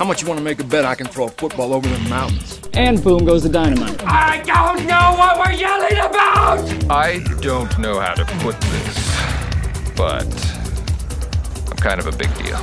How much you want to make a bet I can throw a football over the mountains? And boom goes the dynamite. I don't know what we're yelling about! I don't know how to put this, but I'm kind of a big deal.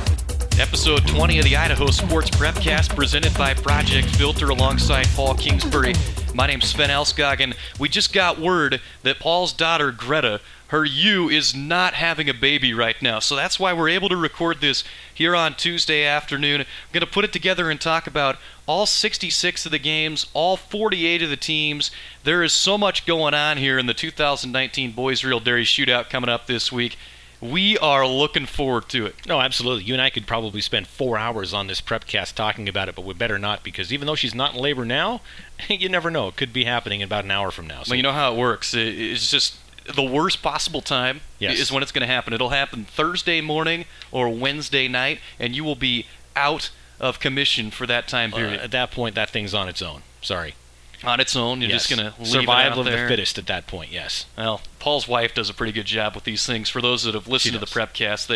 Episode 20 of the Idaho Sports Prepcast, presented by Project Filter, alongside Paul Kingsbury. My name's Sven Elskog, and we just got word that Paul's daughter, Greta, her ewe is not having a baby right now. So that's why we're able to record this here on Tuesday afternoon. I'm going to put it together and talk about all 66 of the games, all 48 of the teams. There is so much going on here in the 2019 Boys Real Dairy Shootout coming up this week. We are looking forward to it. No, absolutely. You and I could probably spend 4 hours on this Prepcast talking about it, but we better not, because even though she's not in labor now, you never know. It could be happening in about an hour from now. So. Well, you know how it works. It's just the worst possible time is when it's going to happen. It'll happen Thursday morning or Wednesday night, and you will be out of commission for that time period. At that point, that thing's on its own. Sorry. On its own, you're just going to leave survival it out there. Survival of the fittest at that point, yes. Well, Paul's wife does a pretty good job with these things. For those that have listened to the Prepcast,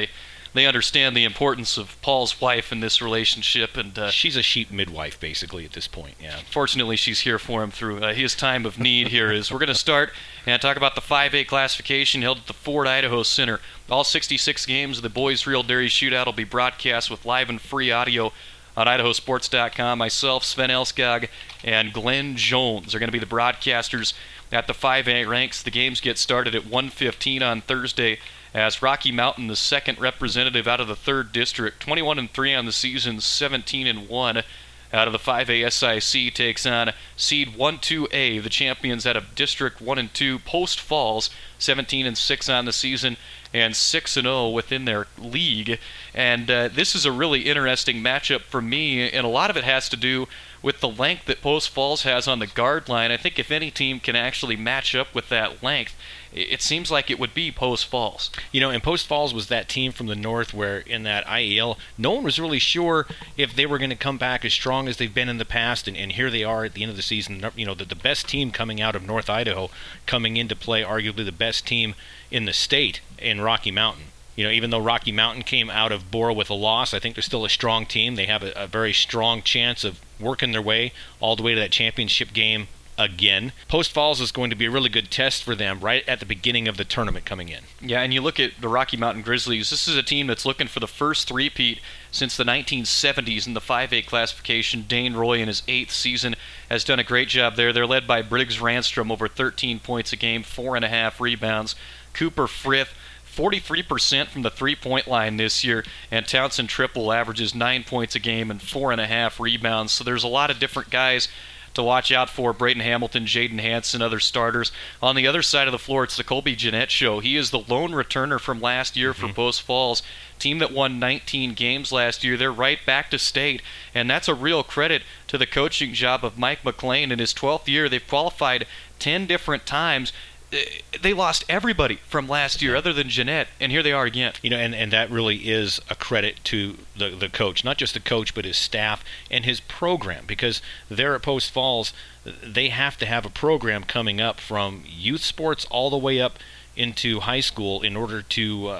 they understand the importance of Paul's wife in this relationship. And she's a sheep midwife, basically, at this point, yeah. Fortunately, she's here for him through his time of need here. We're going to start and talk about the 5A classification held at the Ford Idaho Center. All 66 games of the Boys Real Dairy Shootout will be broadcast with live and free audio on IdahoSports.com. Myself, Sven Elskog, and Glenn Jones are going to be the broadcasters at the 5A ranks. The games get started at 1:15 on Thursday as Rocky Mountain, the second representative out of the 3rd District, 21-3 on the season, 17-1 out of the 5A SIC, takes on seed 1-2A, the champions out of District 1 and 2, Post Falls, 17-6 on the season and 6-0 within their league. And this is a really interesting matchup for me, and a lot of it has to do with the length that Post Falls has on the guard line. I think if any team can actually match up with that length, it seems like it would be Post Falls. You know, and Post Falls was that team from the north where in that IEL, no one was really sure if they were going to come back as strong as they've been in the past, and here they are at the end of the season. You know, the best team coming out of North Idaho, coming in to play arguably the best team in the state in Rocky Mountain. You know, even though Rocky Mountain came out of Bora with a loss, I think they're still a strong team. They have a very strong chance of working their way all the way to that championship game again. Post Falls is going to be a really good test for them right at the beginning of the tournament coming in. Yeah, and you look at the Rocky Mountain Grizzlies. This is a team that's looking for the first three-peat since the 1970s in the 5A classification. Dane Roy, in his 8th season, has done a great job there. They're led by Briggs Ranstrom, over 13 points a game, 4.5 rebounds. Cooper Frith, 43% from the three-point line this year, and Townsend Triple averages 9 points a game and 4.5 rebounds. So there's a lot of different guys to watch out for. Brayton Hamilton, Jaden Hansen, other starters. On the other side of the floor, it's the Colby Jeanette show. He is the lone returner from last year for Post Falls, team that won 19 games last year. They're right back to state, and that's a real credit to the coaching job of Mike McClain. In his 12th year, they've qualified 10 different times. They lost everybody from last year other than Jeanette, and here they are again. You know, and that really is a credit to the coach, not just the coach, but his staff and his program, because there at Post Falls, they have to have a program coming up from youth sports all the way up into high school in order to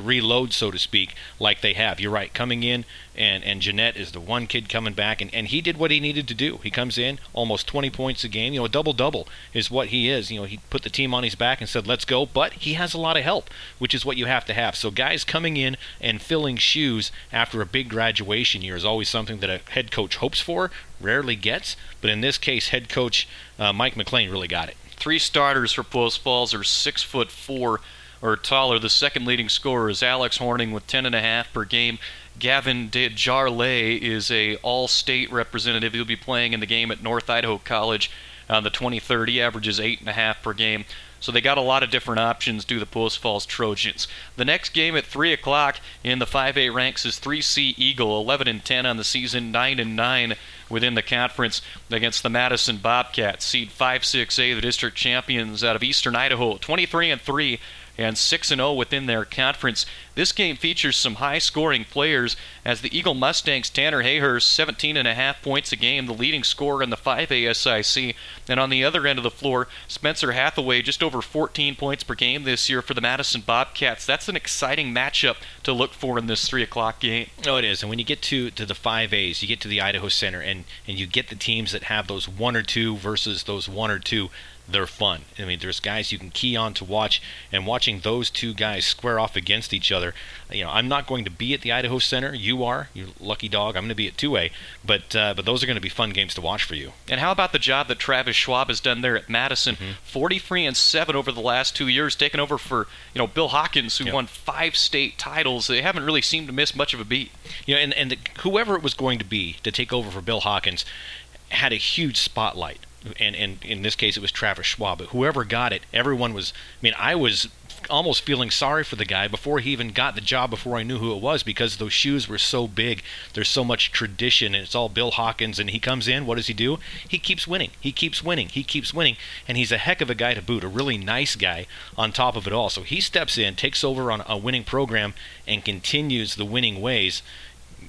reload, so to speak, like they have. You're right, coming in, and Jeanette is the one kid coming back, and he did what he needed to do. He comes in, almost 20 points a game. You know, a double-double is what he is. You know, he put the team on his back and said, let's go, but he has a lot of help, which is what you have to have. So guys coming in and filling shoes after a big graduation year is always something that a head coach hopes for, rarely gets, but in this case, head coach Mike McClain really got it. 3 starters for Post Falls are 6'4" or taller. The second leading scorer is Alex Horning with 10.5 per game. Gavin DeJarlais is a all-state representative. He'll be playing in the game at North Idaho College on the 23rd. He averages 8.5 per game. So they got a lot of different options due to the Post Falls Trojans. The next game at 3 o'clock in the 5A ranks is 3C Eagle, 11-10 on the season, 9-9 within the conference, against the Madison Bobcats, seed 5-6A, the district champions out of eastern Idaho, 23-3 and 6-0 within their conference. This game features some high-scoring players as the Eagle Mustangs' Tanner Hayhurst, 17.5 points a game, the leading scorer in the 5A SIC. And on the other end of the floor, Spencer Hathaway, just over 14 points per game this year for the Madison Bobcats. That's an exciting matchup to look for in this 3 o'clock game. Oh, it is. And when you get to the 5As, you get to the Idaho Center, and you get the teams that have those one or two versus those one or two. They're fun. I mean, there's guys you can key on to watch, and watching those two guys square off against each other, you know, I'm not going to be at the Idaho Center. You are. You're lucky dog. I'm going to be at 2A, but those are going to be fun games to watch for you. And how about the job that Travis Schwab has done there at Madison? 43-7 over the last 2 years, taking over for, you know, Bill Hawkins, who won 5 state titles. They haven't really seemed to miss much of a beat. You know, and whoever it was going to be to take over for Bill Hawkins had a huge spotlight. And in this case, it was Travis Schwab. But whoever got it, everyone was – I mean, I was almost feeling sorry for the guy before he even got the job, before I knew who it was, because those shoes were so big. There's so much tradition, and it's all Bill Hawkins. And he comes in. What does he do? He keeps winning. He keeps winning. He keeps winning. And he's a heck of a guy to boot, a really nice guy on top of it all. So he steps in, takes over on a winning program, and continues the winning ways.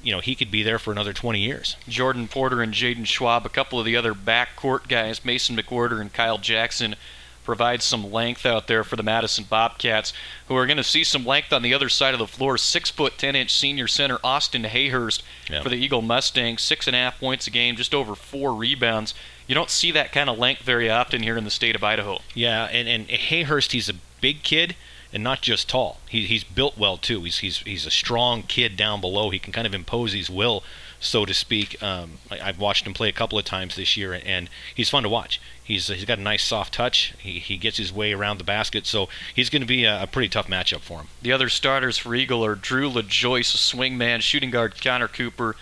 You know, he could be there for another 20 years. Jordan Porter and Jaden Schwab, a couple of the other backcourt guys, Mason McWhorter and Kyle Jackson, provide some length out there for the Madison Bobcats, who are going to see some length on the other side of the floor. 6'10" senior center Austin Hayhurst for the Eagle Mustangs, 6.5 points a game, just over 4 rebounds. You don't see that kind of length very often here in the state of Idaho. Yeah, and Hayhurst, he's a big kid. And not just tall. He's built well too. He's a strong kid down below. He can kind of impose his will, so to speak. I've watched him play a couple of times this year, and he's fun to watch. He's got a nice soft touch. He gets his way around the basket, so he's going to be a pretty tough matchup for him. The other starters for Eagle are Drew LaJoyce, a swingman, shooting guard Connor Cooper,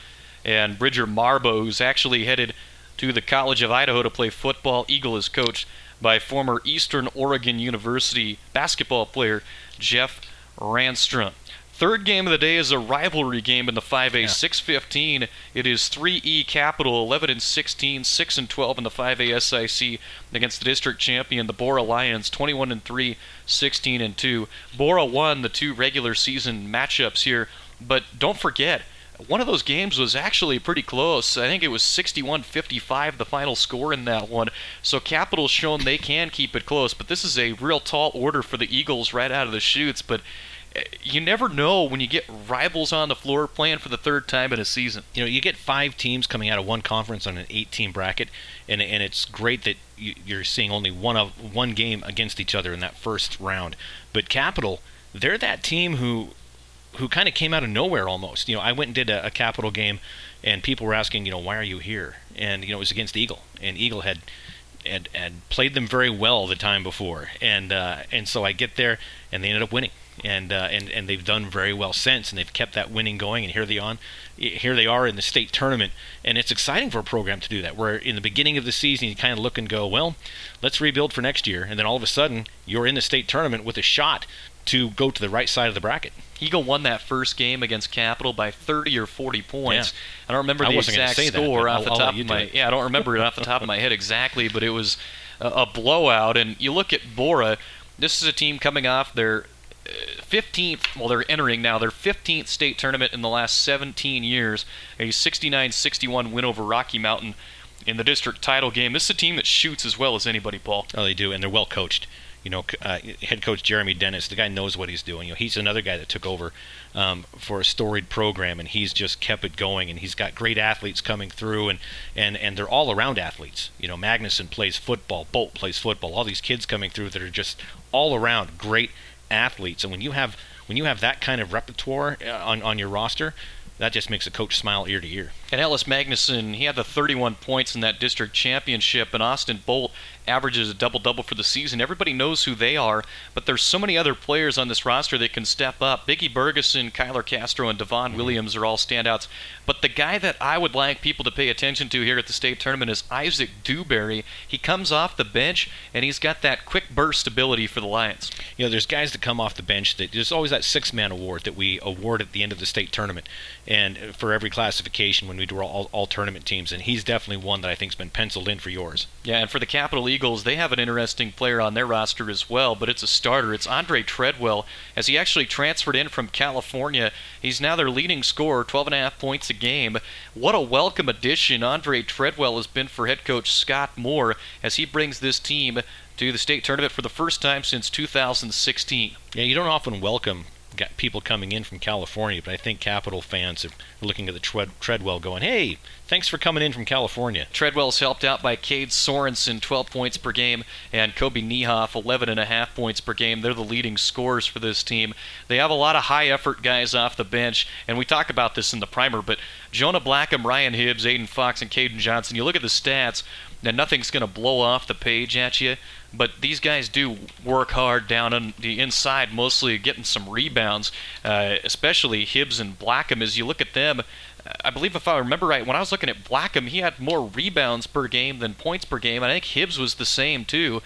and Bridger Marbo, who's actually headed to the College of Idaho to play football. Eagle is coached by former Eastern Oregon University basketball player Jeff Ranstrom. Third game of the day is a rivalry game in the 5A, 6:15. It is 3E Capital, 11-16, 6-12 in the 5A SIC against the district champion, the Bora Lions, 21-3, 16-2. Bora won the 2 regular season matchups here, but don't forget, one of those games was actually pretty close. I think it was 61-55, the final score in that one. So Capital's shown they can keep it close, but this is a real tall order for the Eagles right out of the chutes. But you never know when you get rivals on the floor playing for the third time in a season. You know, you get 5 teams coming out of one conference on an 8-team bracket, and it's great that you're seeing only one game against each other in that first round. But Capital, they're that team who kind of came out of nowhere almost. You know, I went and did a Capital game, and people were asking, you know, why are you here? And, you know, it was against Eagle, and Eagle had played them very well the time before. And so I get there, and they ended up winning. And they've done very well since, and they've kept that winning going, and here they are in the state tournament, and it's exciting for a program to do that, where in the beginning of the season you kind of look and go, well, let's rebuild for next year, and then all of a sudden you're in the state tournament with a shot to go to the right side of the bracket. Eagle won that first game against Capital by 30 or 40 points. Yeah. I don't remember the exact score I don't remember it off the top of my head exactly, but it was a blowout. And you look at Bora, this is a team coming off their 15th, well, they're entering now their 15th state tournament in the last 17 years, a 69-61 win over Rocky Mountain in the district title game. This is a team that shoots as well as anybody, Paul. Oh, they do, and they're well coached. You know, head coach Jeremy Dennis, the guy knows what he's doing. You know, he's another guy that took over for a storied program, and he's just kept it going, and he's got great athletes coming through, and they're all-around athletes. You know, Magnuson plays football, Bolt plays football, all these kids coming through that are just all-around great athletes. And when you have that kind of repertoire on your roster, that just makes a coach smile ear to ear. And Ellis Magnuson, he had the 31 points in that district championship, and Austin Bolt averages a double-double for the season. Everybody knows who they are, but there's so many other players on this roster that can step up. Biggie Bergeson, Kyler Castro, and Devon Williams are all standouts. But the guy that I would like people to pay attention to here at the state tournament is Isaac Dewberry. He comes off the bench, and he's got that quick burst ability for the Lions. You know, there's guys that come off the bench. There's always that 6-man award that we award at the end of the state tournament, and for every classification when we do all tournament teams. And he's definitely one that I think has been penciled in for yours. Yeah, and for the Capital League, Eagles, they have an interesting player on their roster as well, but it's a starter. It's Andre Treadwell, as he actually transferred in from California. He's now their leading scorer, 12.5 points a game. What a welcome addition Andre Treadwell has been for head coach Scott Moore as he brings this team to the state tournament for the first time since 2016. Yeah, you don't often welcome people coming in from California, but I think Capitol fans are looking at the Treadwell going, hey, thanks for coming in from California. Treadwell's helped out by Cade Sorensen, 12 points per game, and Kobe Niehoff, 11.5 points per game. They're the leading scorers for this team. They have a lot of high-effort guys off the bench, and we talk about this in the primer, but Jonah Blackham, Ryan Hibbs, Aiden Fox, and Caden Johnson, you look at the stats, and nothing's going to blow off the page at you, but these guys do work hard down on the inside, mostly getting some rebounds, especially Hibbs and Blackham. As you look at them, I believe if I remember right, when I was looking at Blackham, he had more rebounds per game than points per game. I think Hibbs was the same, too.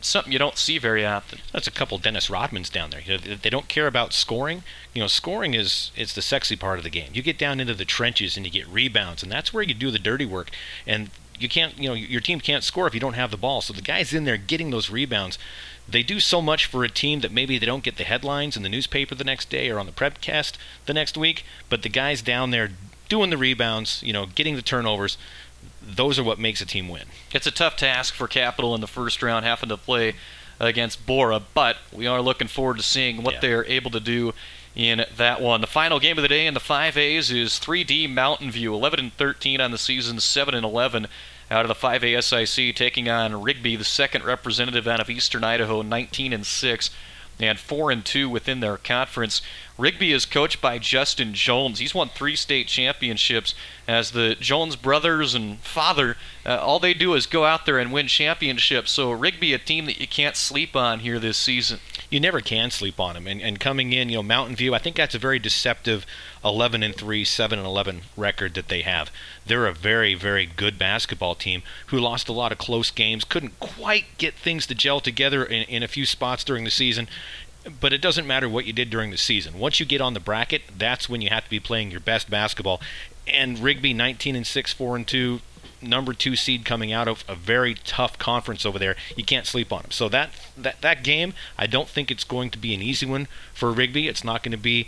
Something you don't see very often. That's a couple Dennis Rodmans down there. You know, they don't care about scoring. You know, scoring is the sexy part of the game. You get down into the trenches and you get rebounds, and that's where you do the dirty work. And you can't, you know, your team can't score if you don't have the ball. So the guys in there getting those rebounds, they do so much for a team that maybe they don't get the headlines in the newspaper the next day or on the Prepcast the next week, but the guys down there doing the rebounds, you know, getting the turnovers, those are what makes a team win. It's a tough task for Capital in the first round, having to play against Bora, but we are looking forward to seeing what they're able to do in that one. The final game of the day in the 5As is 3D Mountain View, 11-13 on the season, 7-11 out of the 5A SIC, taking on Rigby, the second representative out of Eastern Idaho, 19-6 and 4-2 within their conference. Rigby is coached by Justin Jones. He's won 3 state championships. As the Jones brothers and father, all they do is go out there and win championships. So Rigby, a team that you can't sleep on here this season. You never can sleep on them. And coming in, you know, Mountain View, I think that's a very deceptive 11-3, 7-11 record that they have. They're a very, very good basketball team who lost a lot of close games, couldn't quite get things to gel together in a few spots during the season. But it doesn't matter what you did during the season. Once you get on the bracket, that's when you have to be playing your best basketball. And Rigby, 19-6, 4-2, number 2 seed coming out of a very tough conference over there. You can't sleep on them. So that game, I don't think it's going to be an easy one for Rigby. It's not going to be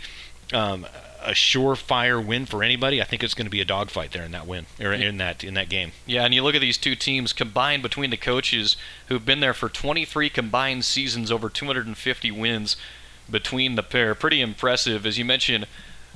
a surefire win for anybody. I think it's going to be a dogfight there in that win or in that game. Yeah, and you look at these two teams combined between the coaches who've been there for 23 combined seasons, over 250 wins between the pair. Pretty impressive. As you mentioned,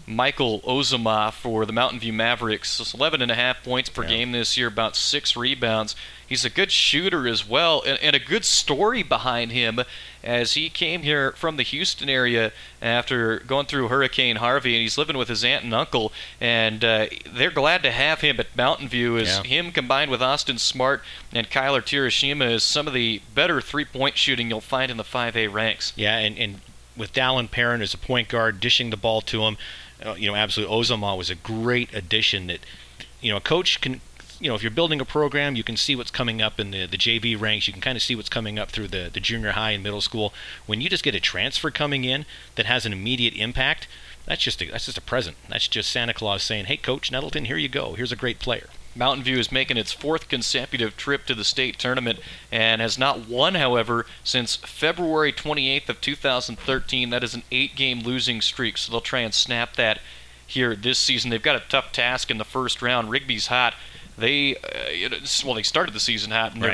Michael Ozama for the Mountain View Mavericks, 11.5 points per game this year, about 6 rebounds. He's a good shooter as well, and a good story behind him as he came here from the Houston area after going through Hurricane Harvey, and he's living with his aunt and uncle, and they're glad to have him at Mountain View. As him combined with Austin Smart and Kyler Tirashima is some of the better three-point shooting you'll find in the 5A ranks. Yeah, and with Dallin Perrin as a point guard, dishing the ball to him, you know, absolutely, Ozama was a great addition that, you know, a coach can, you know, if you're building a program, you can see what's coming up in the JV ranks. You can kind of see what's coming up through the junior high and middle school. When you just get a transfer coming in that has an immediate impact, that's just a present. That's just Santa Claus saying, hey, Coach Nettleton, here you go. Here's a great player. Mountain View is making its 4th consecutive trip to the state tournament and has not won, however, since February 28th of 2013. That is an 8-game losing streak, so they'll try and snap that here this season. They've got a tough task in the first round. Rigby's hot. They started the season hot. And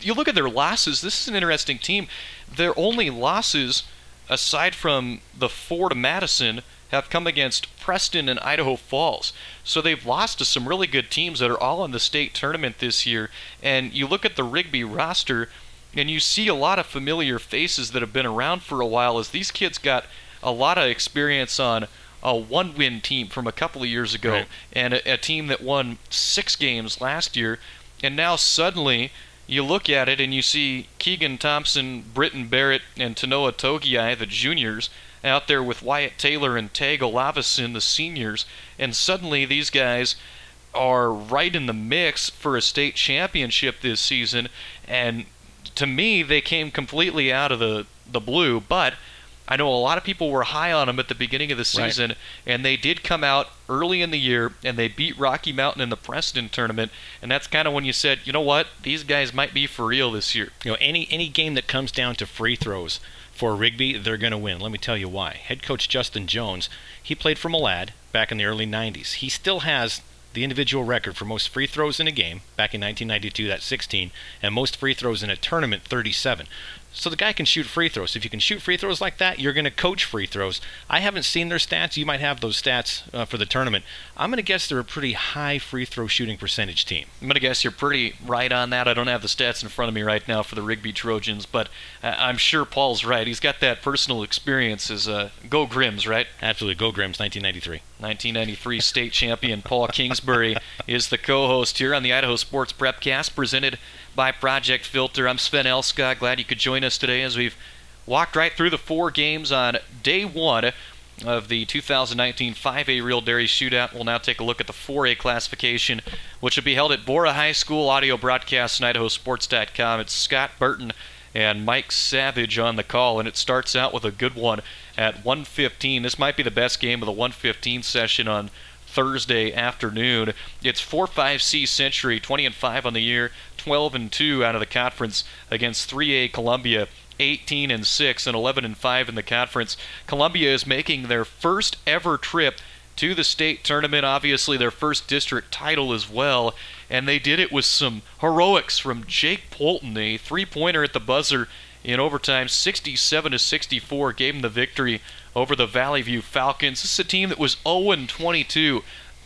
you look at their losses. This is an interesting team. Their only losses, aside from the 4 to Madison, have come against Preston and Idaho Falls. So they've lost to some really good teams that are all in the state tournament this year. And you look at the Rigby roster, and you see a lot of familiar faces that have been around for a while, as these kids got a lot of experience on a one-win team from a couple of years ago, and a team that won 6 games last year. And now suddenly you look at it and you see Keegan Thompson, Britton Barrett, and Tanoa Togiai, the juniors, out there with Wyatt Taylor and Tag Olaveson, the seniors, and suddenly these guys are right in the mix for a state championship this season. And to me, they came completely out of the blue, but I know a lot of people were high on them at the beginning of the season, right, and they did come out early in the year, and they beat Rocky Mountain in the Preston tournament, and that's kind of when you said, you know what, these guys might be for real this year. You know, any game that comes down to free throws for Rigby, they're going to win. Let me tell you why. Head coach Justin Jones, he played for Malad back in the early 90s. He still has the individual record for most free throws in a game back in 1992, that's 16, and most free throws in a tournament, 37. So the guy can shoot free throws. If you can shoot free throws like that, you're going to coach free throws. I haven't seen their stats. You might have those stats for the tournament. I'm going to guess they're a pretty high free throw shooting percentage team. I'm going to guess you're pretty right on that. I don't have the stats in front of me right now for the Rigby Trojans, but I'm sure Paul's right. He's got that personal experience as Go Grims, right? Absolutely. Go Grims, 1993. 1993 state champion Paul Kingsbury is the co-host here on the Idaho Sports Prepcast, presented by Project Filter. I'm Sven Elskog. Glad you could join us today as we've walked right through the four games on day one of the 2019 5A Real Dairy Shootout. We'll now take a look at the 4A classification, which will be held at Bora High School. Audio broadcast on IdahoSports.com. It's Scott Burton and Mike Savage on the call, and it starts out with a good one at 1:15. This might be the best game of the 1:15 session on Thursday afternoon. It's 4-5C Century, 20-5 on the year, 12-2 out of the conference against 3A Columbia, 18-6 and 11-5 in the conference. Columbia is making their first ever trip to the state tournament, obviously their first district title as well, and they did it with some heroics from Jake Polton, a three-pointer at the buzzer in overtime, 67-64, gave him the victory over the Valley View Falcons. This is a team that was 0-22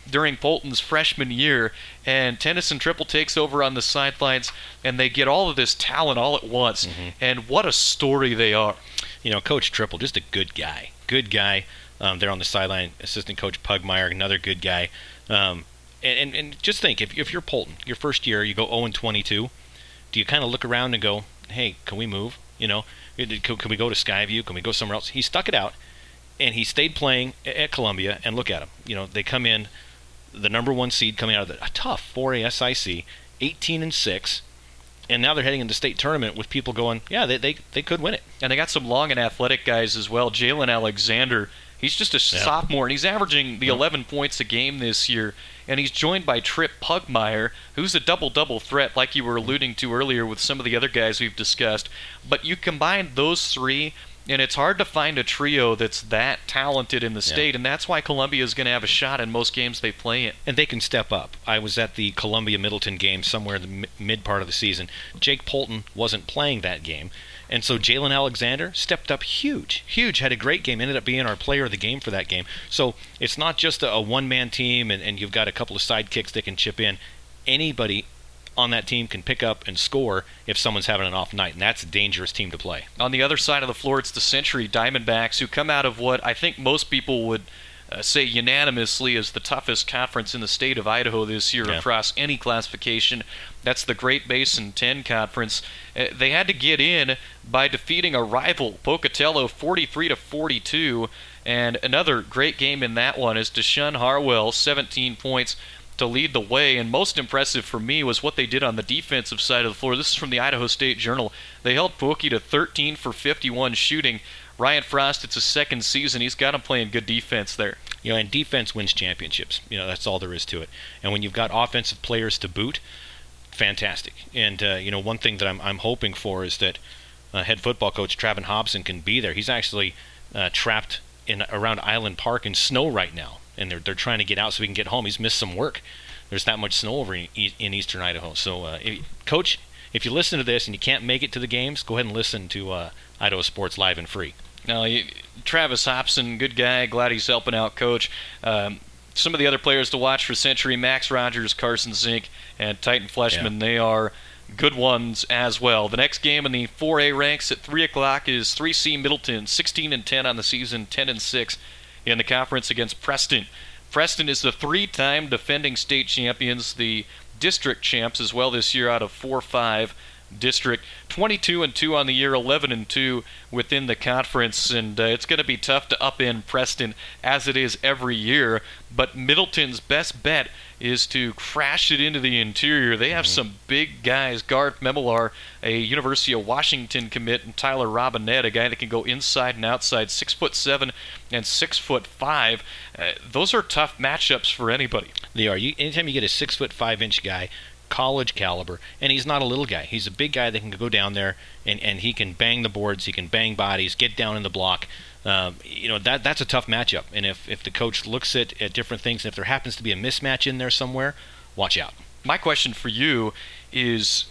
during Polton's freshman year, and Tennison Triple takes over on the sidelines, and they get all of this talent all at once. Mm-hmm. And what a story they are. You know, Coach Triple, just a good guy. Good guy there on the sideline. Assistant Coach Pugmire, another good guy. And just think, if you're Polton, your first year, you go 0-22, do you kind of look around and go, hey, can we move? You know, can we go to Skyview? Can we go somewhere else? He stuck it out, and he stayed playing at Columbia, and look at him. You know, they come in, the number one seed coming out of a tough 4A SIC, 18-6, and now they're heading into state tournament with people going, yeah, they could win it. And they got some long and athletic guys as well. Jalen Alexander, he's just a sophomore, and he's averaging the 11 points a game this year, and he's joined by Tripp Pugmire, who's a double-double threat like you were alluding to earlier with some of the other guys we've discussed. But you combine those three, and it's hard to find a trio that's that talented in the state, and that's why Columbia is going to have a shot in most games they play in. And they can step up. I was at the Columbia-Middleton game somewhere in the mid-part of the season. Jake Polton wasn't playing that game, and so Jalen Alexander stepped up huge. Huge, had a great game, ended up being our player of the game for that game. So it's not just a one-man team and you've got a couple of sidekicks that can chip in. Anybody on that team can pick up and score if someone's having an off night, and that's a dangerous team to play. On the other side of the floor, it's the Century Diamondbacks, who come out of what I think most people would say unanimously is the toughest conference in the state of Idaho this year across any classification. That's the Great Basin 10 Conference. They had to get in by defeating a rival, Pocatello, 43-42, and another great game in that one is Deshaun Harwell, 17 points, to lead the way, and most impressive for me was what they did on the defensive side of the floor. This is from the Idaho State Journal. They held Pookie to 13 for 51 shooting. Ryan Frost, it's his second season. He's got him playing good defense there. You know, and defense wins championships. You know, that's all there is to it. And when you've got offensive players to boot, fantastic. And, you know, one thing that I'm hoping for is that head football coach Travon Hobson can be there. He's actually trapped in around Island Park in snow right now, and they're trying to get out so he can get home. He's missed some work. There's that much snow over in eastern Idaho. So, Coach, if you listen to this and you can't make it to the games, go ahead and listen to Idaho Sports Live and Free. Now, Travis Hobson, good guy. Glad he's helping out, Coach. Some of the other players to watch for Century, Max Rogers, Carson Zink, and Titan Fleshman. They are good ones as well. The next game in the 4A ranks at 3 o'clock is 3C Middleton, 16-10 on the season, 10-6. In the conference against Preston. Preston is the three-time defending state champions, the district champs as well this year out of 4-5. district. 22-2 on the year, 11-2 within the conference, and it's going to be tough to upend Preston as it is every year, but Middleton's best bet is to crash it into the interior. They have some big guys. Garth Memelar, a University of Washington commit, and Tyler Robinette, a guy that can go inside and outside, 6'7" and 6'5". Those are tough matchups for anybody. They are. Anytime you get a 6'5" guy, college caliber, and he's not a little guy. He's a big guy that can go down there, and he can bang the boards, he can bang bodies, get down in the block. That's a tough matchup. And if the coach looks at different things, and if there happens to be a mismatch in there somewhere, watch out. My question for you is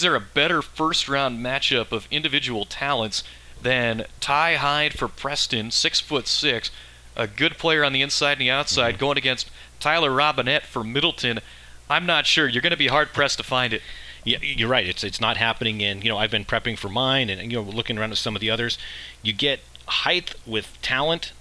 there a better first-round matchup of individual talents than Ty Hyde for Preston, 6'6", a good player on the inside and the outside, going against Tyler Robinette for Middleton? I'm not sure. You're going to be hard-pressed to find it. Yeah, you're right. It's not happening. And, I've been prepping for mine and, looking around at some of the others. You get height with talent.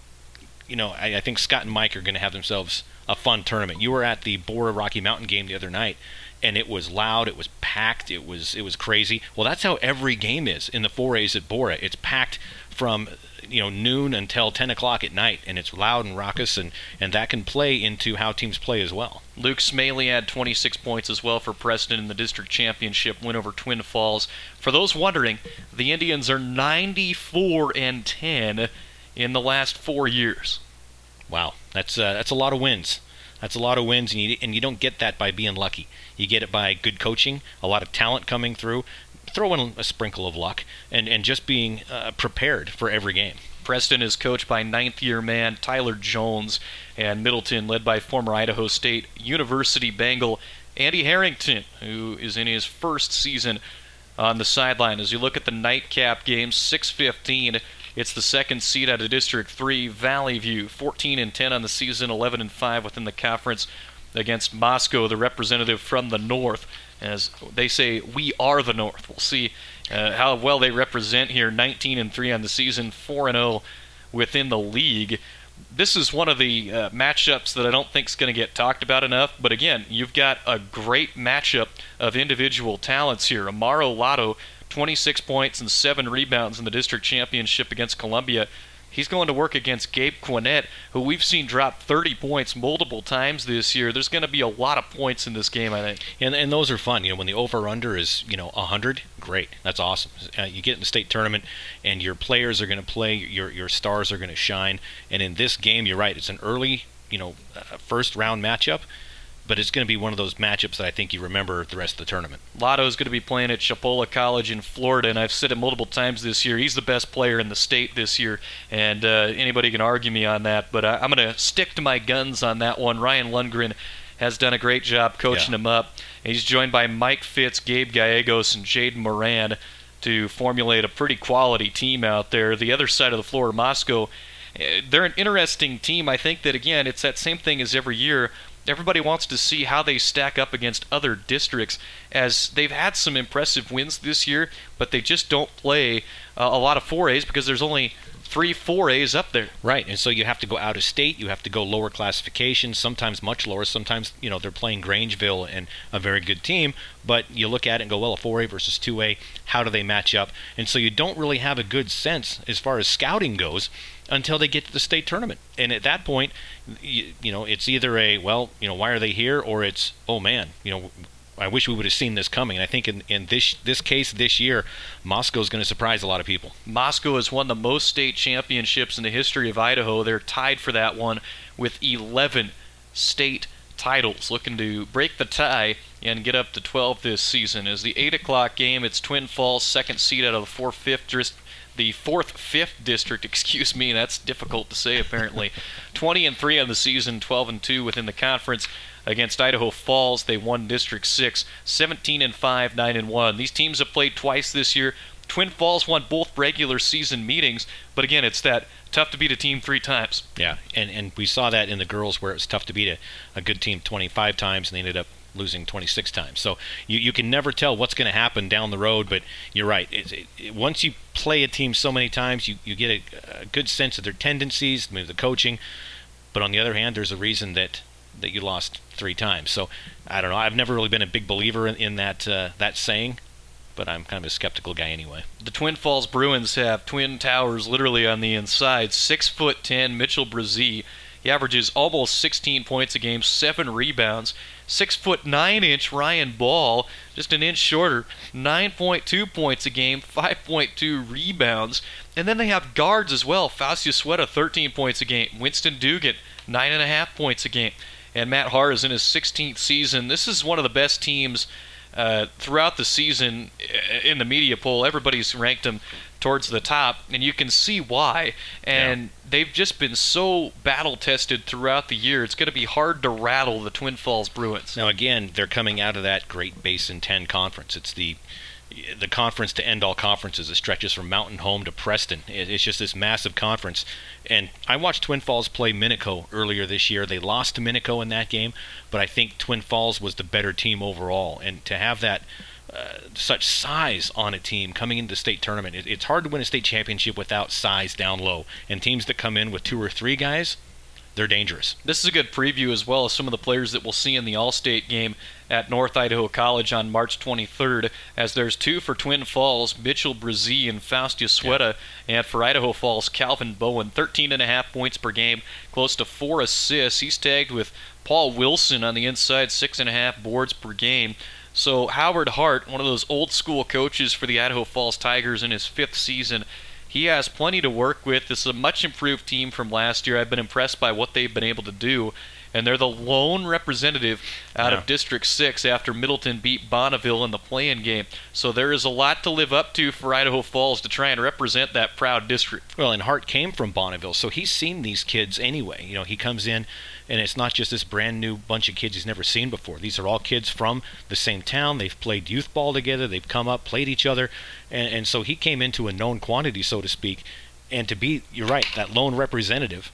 I think Scott and Mike are going to have themselves a fun tournament. You were at the Bora Rocky Mountain game the other night, and it was loud. It was packed. It was crazy. Well, that's how every game is in the 4As at Bora. It's packed from noon until 10 o'clock at night, and it's loud and raucous, and that can play into how teams play as well. Luke Smaley had 26 points as well for Preston in the district championship win over Twin Falls. For those wondering, the Indians are 94-10 in the last 4 years. Wow, that's a lot of wins. That's a lot of wins, and you don't get that by being lucky. You get it by good coaching, a lot of talent coming through. Throw in a sprinkle of luck and just being prepared for every game. Preston is coached by ninth-year man Tyler Jones, and Middleton led by former Idaho State University Bengal Andy Harrington, who is in his first season on the sideline. As you look at the nightcap game, 6:15, it's the second seed out of District 3, Valley View, 14-10 on the season, 11-5 within the conference against Moscow, the representative from the North. As they say, we are the North. We'll see how well they represent here. 19-3 on the season, 4-0 within the league. This is one of the matchups that I don't think is going to get talked about enough. But again, you've got a great matchup of individual talents here. Amaro Lotto, 26 points and 7 rebounds in the district championship against Columbia. He's going to work against Gabe Quinette, who we've seen drop 30 points multiple times this year. There's going to be a lot of points in this game, I think. And those are fun. When the over-under is, 100, great. That's awesome. You get in the state tournament, and your players are going to play. Your stars are going to shine. And in this game, you're right. It's an early, first-round matchup. But it's going to be one of those matchups that I think you remember the rest of the tournament. Lotto's going to be playing at Chipola College in Florida, and I've said it multiple times this year. He's the best player in the state this year, and anybody can argue me on that. But I'm going to stick to my guns on that one. Ryan Lundgren has done a great job coaching him up. And he's joined by Mike Fitz, Gabe Gallegos, and Jaden Moran to formulate a pretty quality team out there. The other side of the floor, Moscow, they're an interesting team. I think that, again, it's that same thing as every year. Everybody wants to see how they stack up against other districts, as they've had some impressive wins this year, but they just don't play a lot of 4As because there's only 3 4As up there. Right, and so you have to go out of state. You have to go lower classification, sometimes much lower. Sometimes, they're playing Grangeville and a very good team, but you look at it and go, well, a 4A versus 2A, how do they match up? And so you don't really have a good sense as far as scouting goes until they get to the state tournament. And at that point, it's either a, why are they here? Or it's, oh, man, I wish we would have seen this coming. And I think in this case this year, Moscow is going to surprise a lot of people. Moscow has won the most state championships in the history of Idaho. They're tied for that one with 11 state titles, looking to break the tie and get up to 12 this season. As the 8 o'clock game, it's Twin Falls, second seed out of the 4th-5th district, that's difficult to say apparently. 20-3 on the season, 12-2 within the conference against Idaho Falls. They won District 6, 17-5, 9-1. These teams have played twice this year. Twin Falls won both regular season meetings, but again, it's that tough to beat a team 3 times. Yeah, and we saw that in the girls where it was tough to beat a good team 25 times, and they ended up losing 26 times. So you can never tell what's going to happen down the road, but you're right. Once you play a team so many times, you get a good sense of their tendencies, maybe the coaching. But on the other hand, there's a reason that you lost 3 times. So I don't know. I've never really been a big believer in that saying. but I'm kind of a skeptical guy anyway. The Twin Falls Bruins have twin towers literally on the inside. 6'10" Mitchell Brzee. He averages almost 16 points a game, 7 rebounds. 6'9" Ryan Ball, just an inch shorter, 9.2 points a game, 5.2 rebounds. And then they have guards as well. Faustio Sueda, 13 points a game. Winston Dugan, 9.5 points a game. And Matt Haar is in his 16th season. This is one of the best teams throughout the season in the media poll. Everybody's ranked them towards the top, and you can see why. And they've just been so battle-tested throughout the year. It's going to be hard to rattle the Twin Falls Bruins. Now, again, they're coming out of that Great Basin 10 conference. It's the conference to end all conferences. It stretches from Mountain Home to Preston. It's just this massive conference. And I watched Twin Falls play Minico earlier this year. They lost to Minico in that game, but I think Twin Falls was the better team overall. And to have that such size on a team coming into the state tournament, it's hard to win a state championship without size down low. And teams that come in with 2 or 3 guys, they're dangerous. This is a good preview as well as some of the players that we'll see in the All-State game at North Idaho College on March 23rd, as there's 2 for Twin Falls, Mitchell Brzee and Faustio Sueda, and for Idaho Falls, Calvin Bowen, 13.5 points per game, close to 4 assists. He's tagged with Paul Wilson on the inside, 6.5 boards per game. So Howard Hart, one of those old-school coaches for the Idaho Falls Tigers in his 5th season, he has plenty to work with. This is a much-improved team from last year. I've been impressed by what they've been able to do. And they're the lone representative out of District 6 after Middleton beat Bonneville in the play-in game. So there is a lot to live up to for Idaho Falls to try and represent that proud district. Well, and Hart came from Bonneville, so he's seen these kids anyway. You know, he comes in, and it's not just this brand-new bunch of kids he's never seen before. These are all kids from the same town. They've played youth ball together. They've come up, played each other. And so he came into a known quantity, so to speak. And to be, you're right, that lone representative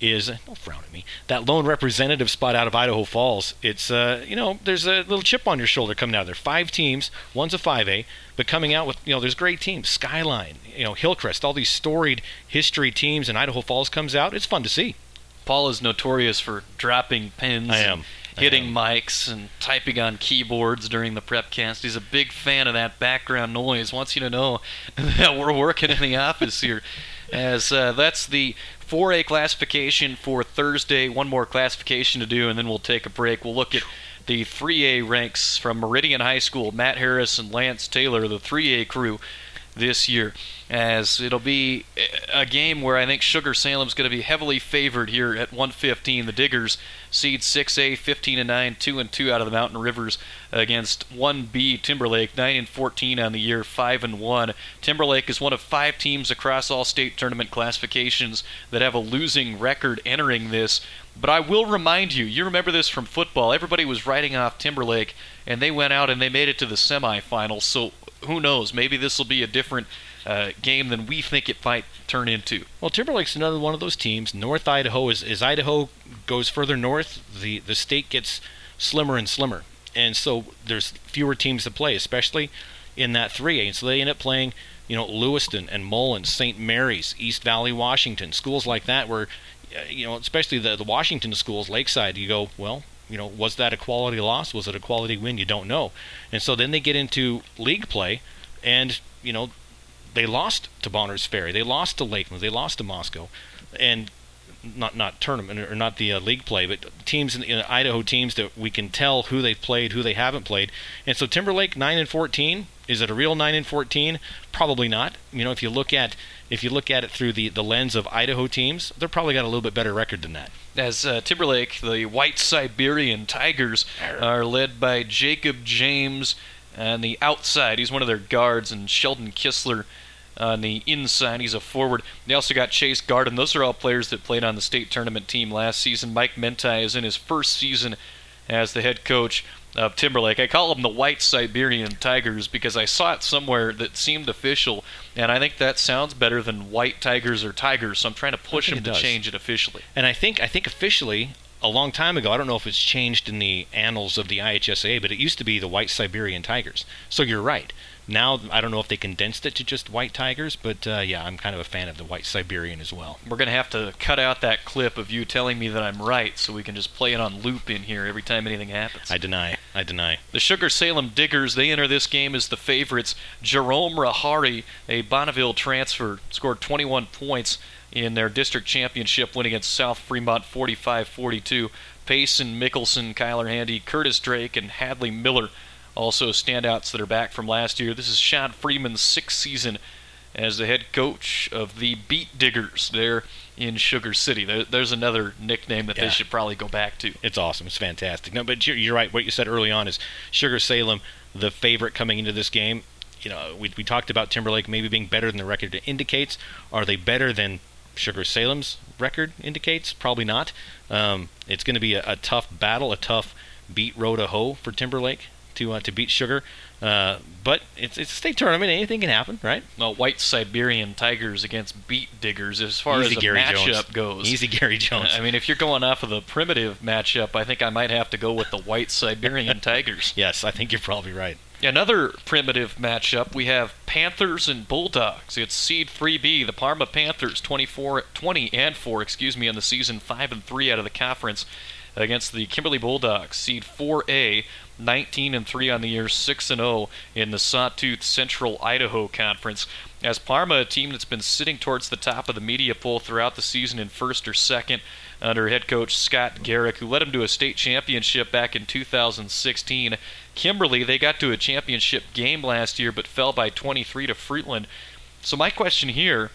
is, don't frown at me, that lone representative spot out of Idaho Falls, it's, there's a little chip on your shoulder coming out of there. 5 teams, one's a 5A, but coming out with, there's great teams, Skyline, Hillcrest, all these storied history teams, and Idaho Falls comes out. It's fun to see. Paul is notorious for dropping pens. I am. Hitting mics and typing on keyboards during the prepcast. He's a big fan of that background noise. Wants you to know that we're working in the office here. As that's the 4A classification for Thursday. One more classification to do, and then we'll take a break. We'll look at the 3A ranks from Meridian High School, Matt Harris and Lance Taylor, the 3A crew this year, as it'll be a game where I think Sugar Salem's going to be heavily favored here at 115. The Diggers seed 6A, 15-9, 2-2 out of the Mountain Rivers against 1B Timberlake, 9-14 on the year, 5-1. Timberlake is one of 5 teams across all state tournament classifications that have a losing record entering this. But I will remind you, you remember this from football, everybody was writing off Timberlake, and they went out and they made it to the semifinals. So who knows? Maybe this will be a different game than we think it might turn into. Well, Timberlake's another one of those teams. North Idaho, as Idaho goes further north, the state gets slimmer and slimmer. And so there's fewer teams to play, especially in that 3A. And so they end up playing, Lewiston and Mullins, St. Mary's, East Valley, Washington, schools like that where, especially the Washington schools, Lakeside, you go, well, was that a quality loss? Was it a quality win? You don't know. And so then they get into league play, and, they lost to Bonners Ferry. They lost to Lakeland. They lost to Moscow. And not tournament, or not the league play, but teams in Idaho teams that we can tell who they've played, who they haven't played. And so Timberlake, 9-14, is it a real 9-14? Probably not. If you look at it through the lens of Idaho teams, they're probably got a little bit better record than that. As Timberlake, the White Siberian Tigers are led by Jacob James on the outside. He's one of their guards, and Sheldon Kistler on the inside. He's a forward. They also got Chase Garden. Those are all players that played on the state tournament team last season. Mike Mentai is in his first season as the head coach of Timberlake. I call them the White Siberian Tigers because I saw it somewhere that seemed official, and I think that sounds better than White Tigers or Tigers, so I'm trying to push them to change it officially. And I think officially, a long time ago, I don't know if it's changed in the annals of the IHSA, but it used to be the White Siberian Tigers. So you're right. Now, I don't know if they condensed it to just white tigers, but yeah, I'm kind of a fan of the white Siberian as well. We're going to have to cut out that clip of you telling me that I'm right so we can just play it on loop in here every time anything happens. I deny. The Sugar Salem Diggers, they enter this game as the favorites. Jerome Rahari, a Bonneville transfer, scored 21 points in their district championship win against South Fremont 45-42. Payson Mickelson, Kyler Handy, Curtis Drake, and Hadley Miller, also standouts that are back from last year. This is Sean Freeman's sixth season as the head coach of the Beet Diggers there in Sugar City. There's another nickname that they should probably go back to. It's awesome. It's fantastic. No, but you're right. What you said early on is Sugar Salem, the favorite coming into this game. You know, we talked about Timberlake maybe being better than the record indicates. Are they better than Sugar Salem's record indicates? Probably not. It's going to be a tough battle, a tough beat road to hoe for Timberlake to beat Sugar, but it's a state tournament. Anything can happen, right? Well, white Siberian Tigers against Beet Diggers as far as the matchup goes. Easy Gary Jones. I mean, if you're going off of the primitive matchup, I think I might have to go with the white Siberian Tigers. Yes, I think you're probably right. Another primitive matchup, we have Panthers and Bulldogs. It's seed 3B, the Parma Panthers, 20-4 in the season, 5-3 out of the conference, against the Kimberly Bulldogs, seed 4A, 19-3 on the year, 6-0 in the Sawtooth Central Idaho Conference. As Parma, a team that's been sitting towards the top of the media poll throughout the season in first or second under head coach Scott Garrick, who led them to a state championship back in 2016. Kimberly, they got to a championship game last year but fell by 23 to Fruitland. So my question here,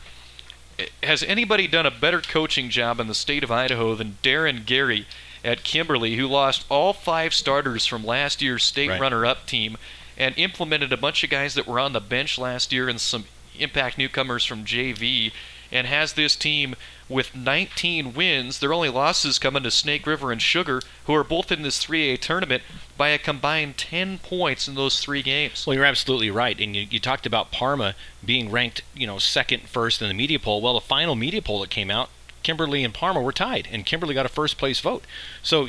has anybody done a better coaching job in the state of Idaho than Darren Gary at Kimberly, who lost all five starters from last year's state runner-up team and implemented a bunch of guys that were on the bench last year and some impact newcomers from JV, and has this team with 19 wins, their only losses coming to Snake River and Sugar, who are both in this 3A tournament, by a combined 10 points in those three games. Well, you're absolutely right, and you talked about Parma being ranked, second, first in the media poll. Well, the final media poll that came out, Kimberly and Parma were tied, and Kimberly got a first-place vote. So,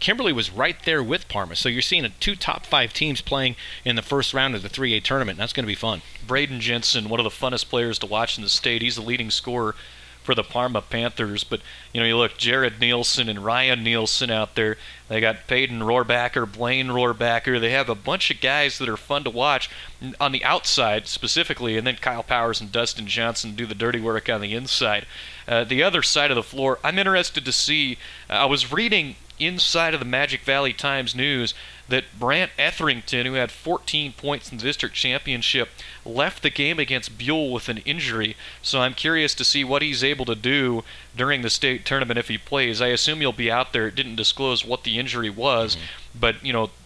Kimberly was right there with Parma. So you're seeing two top-five teams playing in the first round of the 3A tournament. That's going to be fun. Braden Jensen, one of the funnest players to watch in the state. He's the leading scorer for the Parma Panthers. But, you look, Jared Nielsen and Ryan Nielsen out there. They got Peyton Rohrbacker, Blaine Rohrbacker. They have a bunch of guys that are fun to watch on the outside specifically, and then Kyle Powers and Dustin Johnson do the dirty work on the inside. The other side of the floor, I'm interested to see, I was reading inside of the Magic Valley Times News that Brant Etherington, who had 14 points in the district championship, left the game against Buell with an injury. So I'm curious to see what he's able to do during the state tournament if he plays. I assume he'll be out there. It didn't disclose what the injury was, but,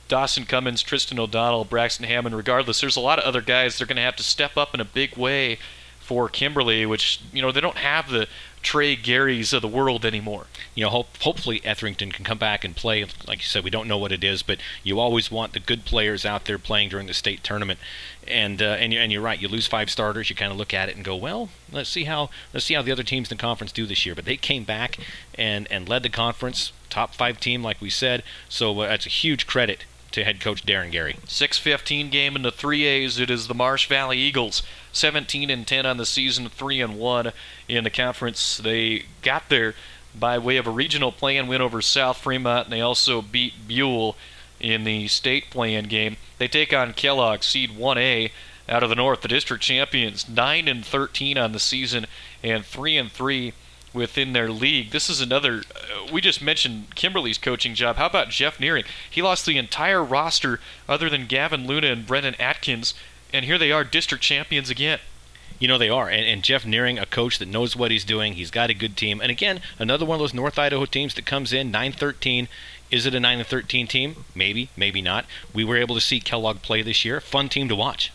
Dawson Cummins, Tristan O'Donnell, Braxton Hammond, regardless, there's a lot of other guys that are going to have to step up in a big way for Kimberly, which, they don't have the Trey Garys of the world anymore. Hopefully Etherington can come back and play. Like you said, we don't know what it is, but you always want the good players out there playing during the state tournament. And you're right. You lose five starters. You kind of look at it and go, well, let's see how the other teams in the conference do this year. But they came back and led the conference, top five team, like we said. So that's a huge credit to head coach Darren Gary. 6:15 game in the 3As. It is the Marsh Valley Eagles, 17-10 on the season, 3-1 in the conference. They got there by way of a regional play-in win over South Fremont, and they also beat Buell in the state play-in game. They take on Kellogg, seed 1A out of the north, the district champions, 9-13 on the season and 3-3 within their league. This is another, we just mentioned Kimberly's coaching job. How about Jeff Neering? He lost the entire roster other than Gavin Luna and Brennan Atkins, and here they are, district champions again. They are, and Jeff Neering, a coach that knows what he's doing. He's got a good team, and again, another one of those North Idaho teams that comes in 9-13. Is it a 9-13 team? Maybe, maybe not. We were able to see Kellogg play this year. Fun team to watch.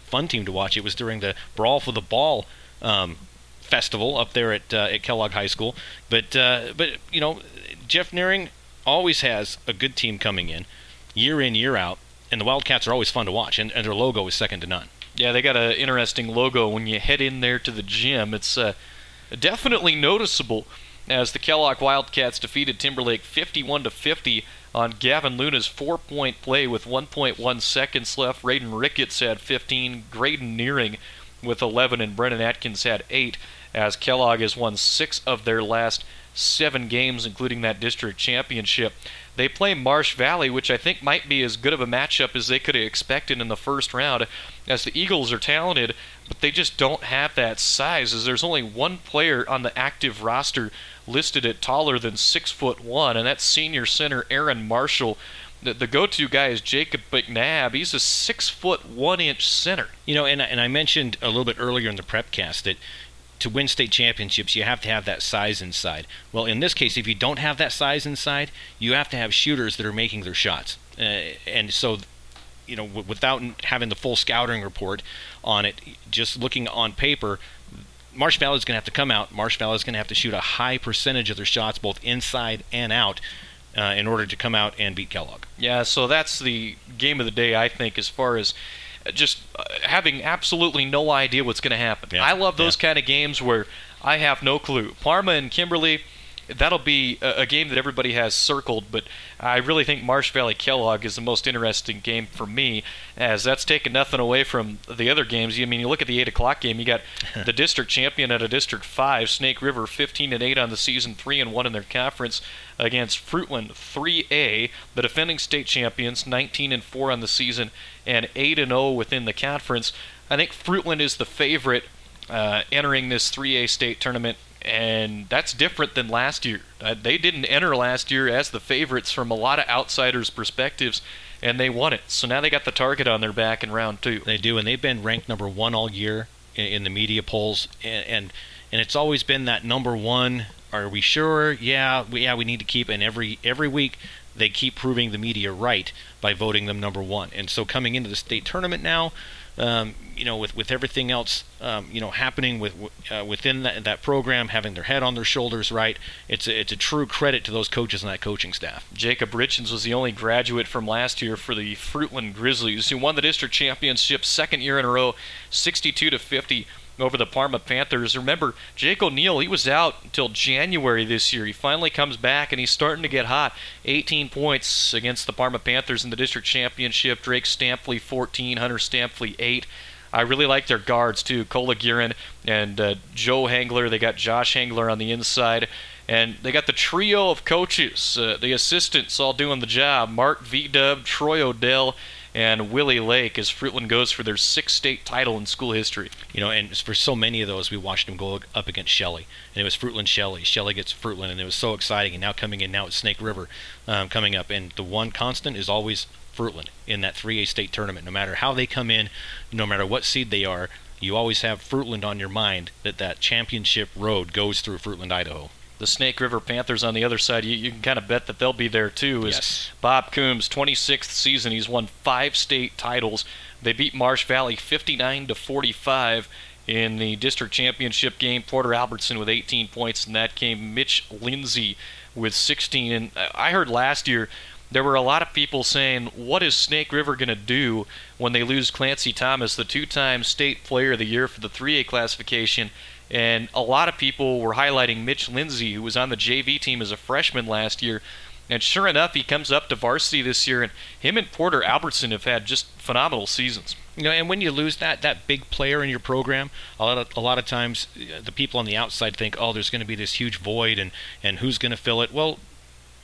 It was during the Brawl for the Ball festival up there at Kellogg High School, but Jeff Neering always has a good team coming in, year out, and the Wildcats are always fun to watch, and their logo is second to none. Yeah, they got an interesting logo when you head in there to the gym. It's definitely noticeable as the Kellogg Wildcats defeated Timberlake 51-50 on Gavin Luna's 4-point play with 1.1 seconds left. Raiden Ricketts had 15, Graydon Nearing with 11, and Brennan Atkins had 8, as Kellogg has won 6 of their last 7 games, including that district championship. They play Marsh Valley, which I think might be as good of a matchup as they could have expected in the first round, as the Eagles are talented, but they just don't have that size, as there's only one player on the active roster listed at taller than 6'1", and that's senior center Aaron Marshall. The go-to guy is Jacob McNabb. He's a 6'1" center. You know, and I mentioned a little bit earlier in the prepcast that to win state championships, you have to have that size inside. Well, in this case, if you don't have that size inside, you have to have shooters that are making their shots. And so, you know, without having the full scouting report on it, just looking on paper, Marsh Valley is going to have to come out. Marsh Valley is going to have to shoot a high percentage of their shots, both inside and out, in order to come out and beat Kellogg. Yeah, so that's the game of the day, I think, as far as just having absolutely no idea what's going to happen. Yeah. I love those kind of games where I have no clue. Parma and Kimberly, that'll be a game that everybody has circled, but I really think Marsh Valley-Kellogg is the most interesting game for me, as that's taken nothing away from the other games. I mean, you look at the 8 o'clock game, you got the district champion at a District 5, Snake River 15-8 on the season, 3-1 in their conference, against Fruitland 3A, the defending state champions, 19-4 on the season, and 8-0 within the conference. I think Fruitland is the favorite entering this 3A state tournament, and that's different than last year. They didn't enter last year as the favorites from a lot of outsiders' perspectives, and they won it. So now they got the target on their back in round two. They do, and they've been ranked number one all year in the media polls, and it's always been that number one. Are we sure? Yeah, we need to keep. And every week they keep proving the media right by voting them number one. And so coming into the state tournament now, you know, with everything else, you know, happening within that program, having their head on their shoulders, right? It's a true credit to those coaches and that coaching staff. Jacob Richens was the only graduate from last year for the Fruitland Grizzlies, who won the district championship second year in a row, 62-50 over the Parma Panthers. Remember, Jake O'Neill, he was out until January this year. He finally comes back, and he's starting to get hot. 18 points against the Parma Panthers in the district championship. Drake Stampley, 14. Hunter Stampley, 8. I really like their guards, too. Cola Guerin and Joe Hangler. They got Josh Hangler on the inside. And they got the trio of coaches, the assistants all doing the job. Mark V-Dub, Troy O'Dell, and Willie Lake, as Fruitland goes for their 6th state title in school history. You know, and for so many of those, we watched them go up against Shelley, and it was Fruitland-Shelley. Shelley gets Fruitland, and it was so exciting. And now coming in, now it's Snake River coming up, and the one constant is always Fruitland in that 3A state tournament. No matter how they come in, no matter what seed they are, you always have Fruitland on your mind, that championship road goes through Fruitland, Idaho. The Snake River Panthers on the other side, you can kind of bet that they'll be there too. Yes. Bob Coombs, 26th season, he's won 5 state titles. They beat Marsh Valley 59-45 in the district championship game. Porter Albertson with 18 points, and that came Mitch Lindsay with 16. And I heard last year there were a lot of people saying, what is Snake River going to do when they lose Clancy Thomas, the 2-time state player of the year for the 3A classification? And a lot of people were highlighting Mitch Lindsay, who was on the JV team as a freshman last year. And sure enough, he comes up to varsity this year, and him and Porter Albertson have had just phenomenal seasons. You know, and when you lose that big player in your program, a lot of times the people on the outside think, oh, there's going to be this huge void, and who's going to fill it? Well,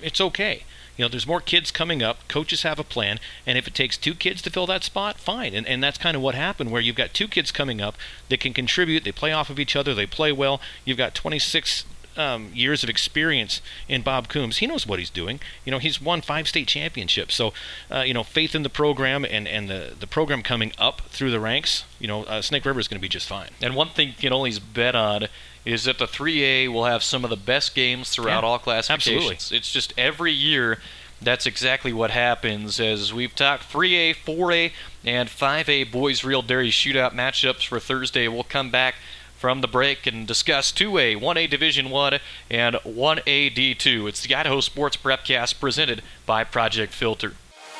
it's okay. You know, there's more kids coming up. Coaches have a plan, and if it takes 2 kids to fill that spot, fine. And that's kind of what happened, where you've got 2 kids coming up that can contribute. They play off of each other. They play well. You've got 26 years of experience in Bob Coombs. He knows what he's doing. You know, he's won 5 state championships. So, you know, faith in the program and the program coming up through the ranks, you know, Snake River is going to be just fine. And one thing you can always bet on is that the 3A will have some of the best games throughout all classifications. Absolutely. It's just every year that's exactly what happens, as we've talked 3A, 4A, and 5A boys Real Dairy Shootout matchups for Thursday. We'll come back from the break and discuss 2A, 1A Division I, and 1A D2. It's the Idaho Sports Prepcast presented by Project Filter.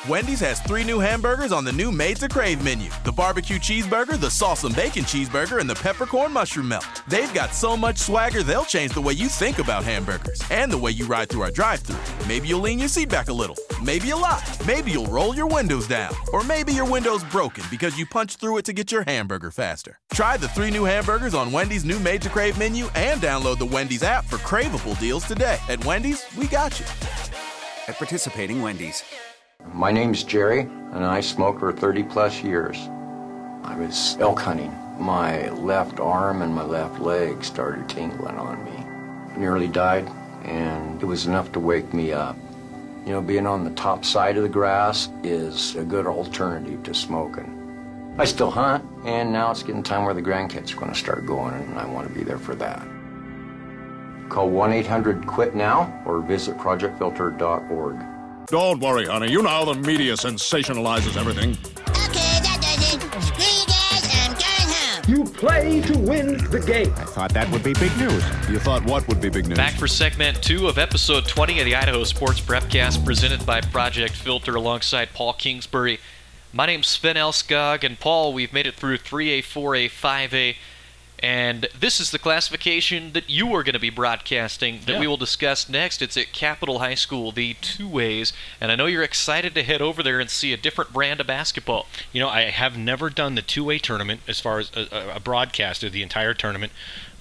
Wendy's has 3 new hamburgers on the new Made to Crave menu. The barbecue cheeseburger, the sauce and bacon cheeseburger, and the peppercorn mushroom melt. They've got so much swagger, they'll change the way you think about hamburgers and the way you ride through our drive-thru. Maybe you'll lean your seat back a little. Maybe a lot. Maybe you'll roll your windows down. Or maybe your window's broken because you punched through it to get your hamburger faster. Try the 3 new hamburgers on Wendy's new Made to Crave menu and download the Wendy's app for craveable deals today. At Wendy's, we got you. At participating Wendy's. My name's Jerry, and I smoke for 30 plus years. I was elk hunting. My left arm and my left leg started tingling on me. I nearly died, and it was enough to wake me up. You know, being on the top side of the grass is a good alternative to smoking. I still hunt, and now it's getting time where the grandkids are going to start going, and I want to be there for that. Call 1-800-QUIT-NOW or visit projectfilter.org. Don't worry, honey. You know how the media sensationalizes everything. Okay, that does it. Screw you guys, I'm going home. You play to win the game. I thought that would be big news. You thought what would be big news? Back for segment 2 of episode 20 of the Idaho Sports Prepcast, presented by Project Filter, alongside Paul Kingsbury. My name's Sven Elskog, and Paul, we've made it through 3A, 4A, 5A, and this is the classification that you are going to be broadcasting that we will discuss next. It's at Capitol High School, the 2A's, and I know you're excited to head over there and see a different brand of basketball. You know, I have never done the 2A tournament as far as a broadcast of the entire tournament.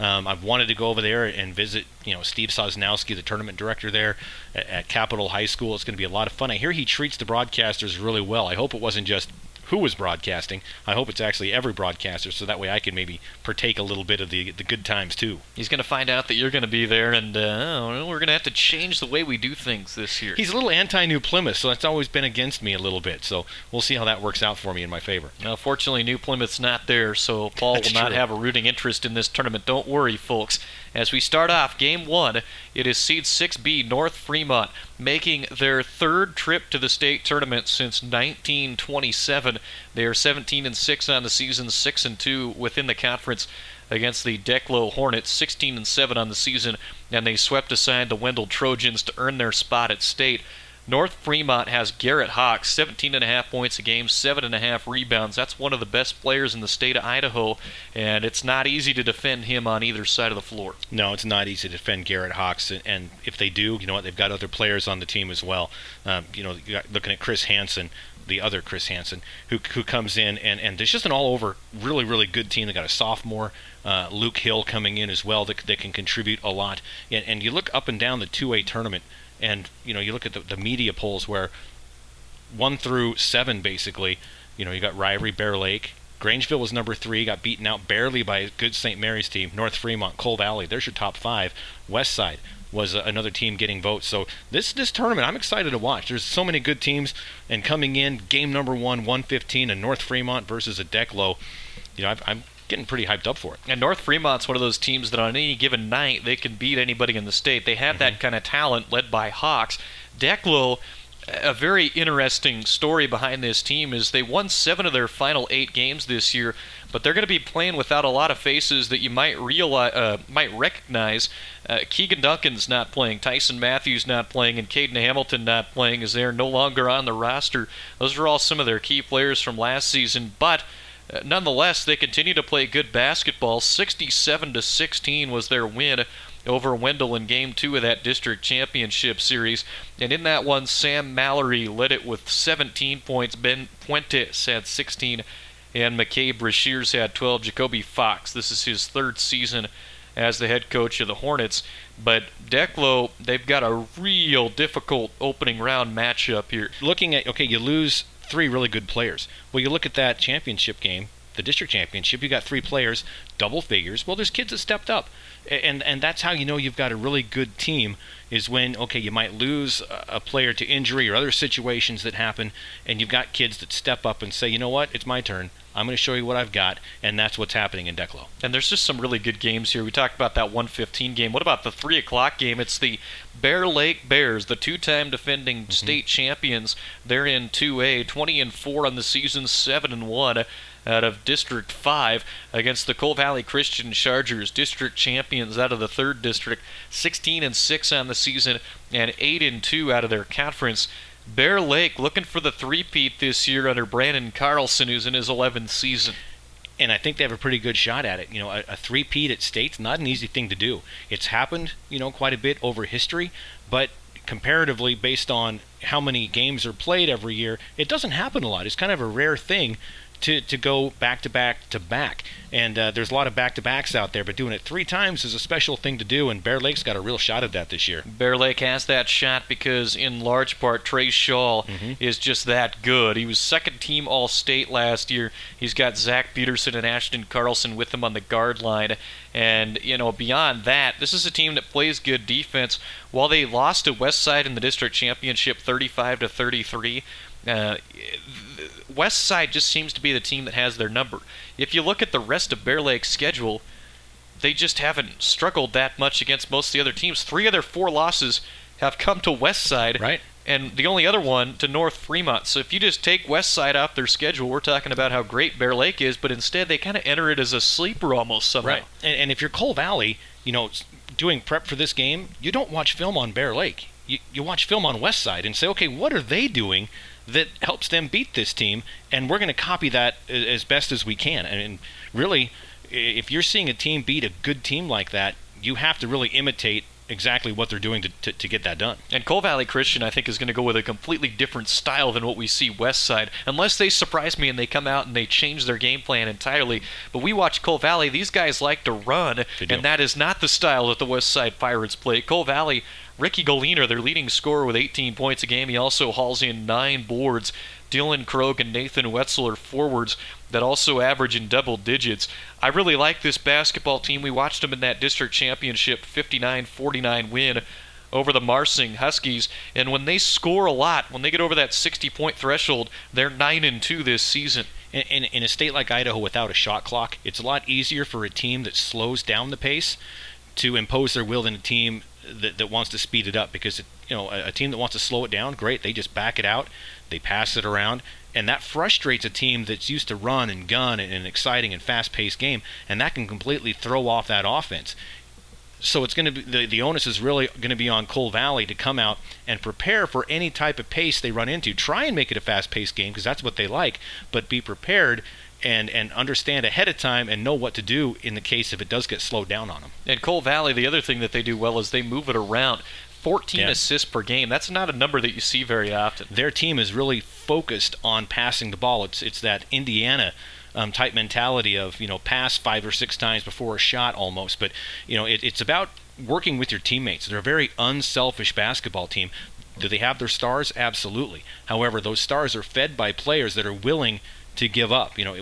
I've wanted to go over there and visit, you know, Steve Sosnowski, the tournament director there at Capitol High School. It's going to be a lot of fun. I hear he treats the broadcasters really well. I hope it wasn't just who was broadcasting. I hope it's actually every broadcaster, so that way I can maybe partake a little bit of the good times too. He's going to find out that you're going to be there, and we're going to have to change the way we do things this year. He's a little anti-New Plymouth, so that's always been against me a little bit, so we'll see how that works out for me in my favor. Now, fortunately, New Plymouth's not there, so Paul will not have a rooting interest in this tournament. Don't worry, folks. As we start off Game 1, it is seed 6B North Fremont making their third trip to the state tournament since 1927. They are 17-6 on the season, 6-2 within the conference against the Declo Hornets, 16-7 on the season, and they swept aside the Wendell Trojans to earn their spot at state. North Fremont has Garrett Hawks, 17.5 points a game, 7.5 rebounds. That's one of the best players in the state of Idaho, and it's not easy to defend him on either side of the floor. No, it's not easy to defend Garrett Hawks, and if they do, you know what, they've got other players on the team as well. You know, looking at Chris Hansen, the other Chris Hansen, who comes in, and there's just an all-over really, really good team. They got a sophomore, Luke Hill, coming in as well that can contribute a lot. And you look up and down the 2A tournament, and, you know, you look at the media polls where 1 through 7, basically, you know, you got Ryrie, Bear Lake. Grangeville was number 3, got beaten out barely by a good St. Mary's team. North Fremont, Coal Valley, there's your top 5. Westside was another team getting votes. So this tournament, I'm excited to watch. There's so many good teams, and coming in, game number 1, 1:15, and North Fremont versus a Declo. You know, I'm getting pretty hyped up for it. And North Fremont's one of those teams that on any given night, they can beat anybody in the state. They have that kind of talent led by Hawks. Declo, a very interesting story behind this team is they won 7 of their final 8 games this year, but they're going to be playing without a lot of faces that you might realize, might recognize. Keegan Duncan's not playing, Tyson Matthews not playing, and Caden Hamilton not playing as they're no longer on the roster. Those are all some of their key players from last season, but nonetheless, they continue to play good basketball. 67-16 was their win over Wendell in Game 2 of that district championship series. And in that one, Sam Mallory led it with 17 points. Ben Puentes had 16, and McKay Brashears had 12. Jacoby Fox, this is his third season as the head coach of the Hornets. But Declo, they've got a real difficult opening round matchup here. Looking at, okay, you lose 3 really good players. Well, you look at that championship game, the district championship, you got 3 players, double figures. Well, there's kids that stepped up. And that's how you know you've got a really good team is when, okay, you might lose a player to injury or other situations that happen, and you've got kids that step up and say, you know what, it's my turn. I'm going to show you what I've got, and that's what's happening in Declo. And there's just some really good games here. We talked about that 1:15 game. What about the 3 o'clock game? It's the Bear Lake Bears, the 2-time defending state champions. They're in 2A, 20-4 on the season, 7-1 out of District 5 against the Coal Valley Christian Chargers, district champions out of the 3rd district, 16-6 on the season and 8-2 out of their conference. Bear Lake looking for the three-peat this year under Brandon Carlson, who's in his 11th season. And I think they have a pretty good shot at it. You know, a three-peat at state's not an easy thing to do. It's happened, you know, quite a bit over history, but comparatively based on how many games are played every year, it doesn't happen a lot. It's kind of a rare thing to go back to back to back. And there's a lot of back-to-backs out there, but doing it three times is a special thing to do, and Bear Lake's got a real shot at that this year. Bear Lake has that shot because, in large part, Trey Shaw is just that good. He was second-team All-State last year. He's got Zach Peterson and Ashton Carlson with him on the guard line. And, you know, beyond that, this is a team that plays good defense. While they lost to Westside in the district championship 35-33, Westside just seems to be the team that has their number. If you look at the rest of Bear Lake's schedule, they just haven't struggled that much against most of the other teams. Three of their four losses have come to Westside, right, and the only other one to North Fremont. So if you just take Westside off their schedule, we're talking about how great Bear Lake is, but instead they kind of enter it as a sleeper almost somehow. Right, and if you're Coal Valley, you know, doing prep for this game, you don't watch film on Bear Lake. You watch film on Westside and say, okay, what are they doing that helps them beat this team, and we're going to copy that as best as we can. And really, if you're seeing a team beat a good team like that, you have to really imitate exactly what they're doing to get that done. And Coal Valley Christian, I think, is going to go with a completely different style than what we see Westside, unless they surprise me and they come out and they change their game plan entirely. But we watch Coal Valley. These guys like to run, and that is not the style that the Westside Pirates play. Coal Valley, Ricky Goliner, their leading scorer with 18 points a game. He also hauls in 9 boards. Dylan Krogh and Nathan Wetzel are forwards that also average in double digits. I really like this basketball team. We watched them in that district championship 59-49 win over the Marsing Huskies. And when they score a lot, when they get over that 60-point threshold, they're 9-2 this season. In a state like Idaho without a shot clock, it's a lot easier for a team that slows down the pace to impose their will than a team that wants to speed it up, because, you know, a team that wants to slow it down, great, they just back it out, they pass it around, and that frustrates a team that's used to run and gun in an exciting and fast-paced game, and that can completely throw off that offense. So it's going to be the onus is really going to be on Coal Valley to come out and prepare for any type of pace they run into. Try and make it a fast-paced game because that's what they like, but be prepared and understand ahead of time and know what to do in the case if it does get slowed down on them. And Coal Valley, the other thing that they do well is they move it around. 14 assists per game. That's not a number that you see very often. Their team is really focused on passing the ball. It's that Indiana type mentality of, you know, pass 5 or 6 times before a shot almost. But, you know, it's about working with your teammates. They're a very unselfish basketball team. Do they have their stars? Absolutely. However, those stars are fed by players that are willing to give up. You know,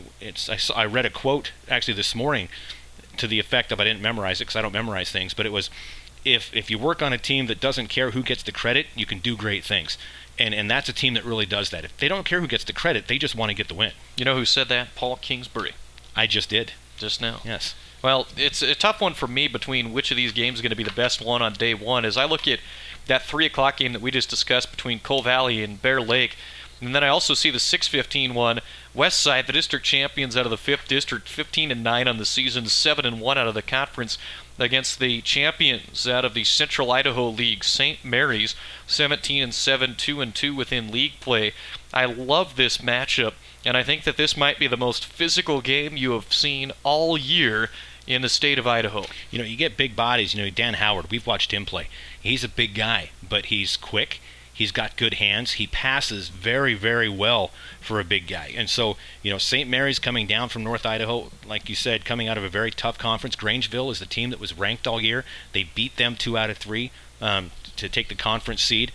I read a quote actually this morning to the effect of, I didn't memorize it because I don't memorize things, but it was, if you work on a team that doesn't care who gets the credit, you can do great things. And that's a team that really does that. If they don't care who gets the credit, they just want to get the win. You know who said that? Paul Kingsbury. I just did. Just now. Yes. Well, it's a tough one for me between which of these games is going to be the best one on day one. As I look at that 3 o'clock game that we just discussed between Coal Valley and Bear Lake, and then I also see the 6:15 one, Westside, the district champions out of the 5th District, 15-9 on the season, 7-1 out of the conference, against the champions out of the Central Idaho League, St. Mary's, 17-7, 2-2 within league play. I love this matchup, and I think that this might be the most physical game you have seen all year in the state of Idaho. You know, you get big bodies. You know, Dan Howard, we've watched him play. He's a big guy, but he's quick. He's got good hands. He passes very, very well for a big guy. And so, you know, St. Mary's coming down from North Idaho, like you said, coming out of a very tough conference. Grangeville is the team that was ranked all year. They beat them 2 out of 3 to take the conference seed.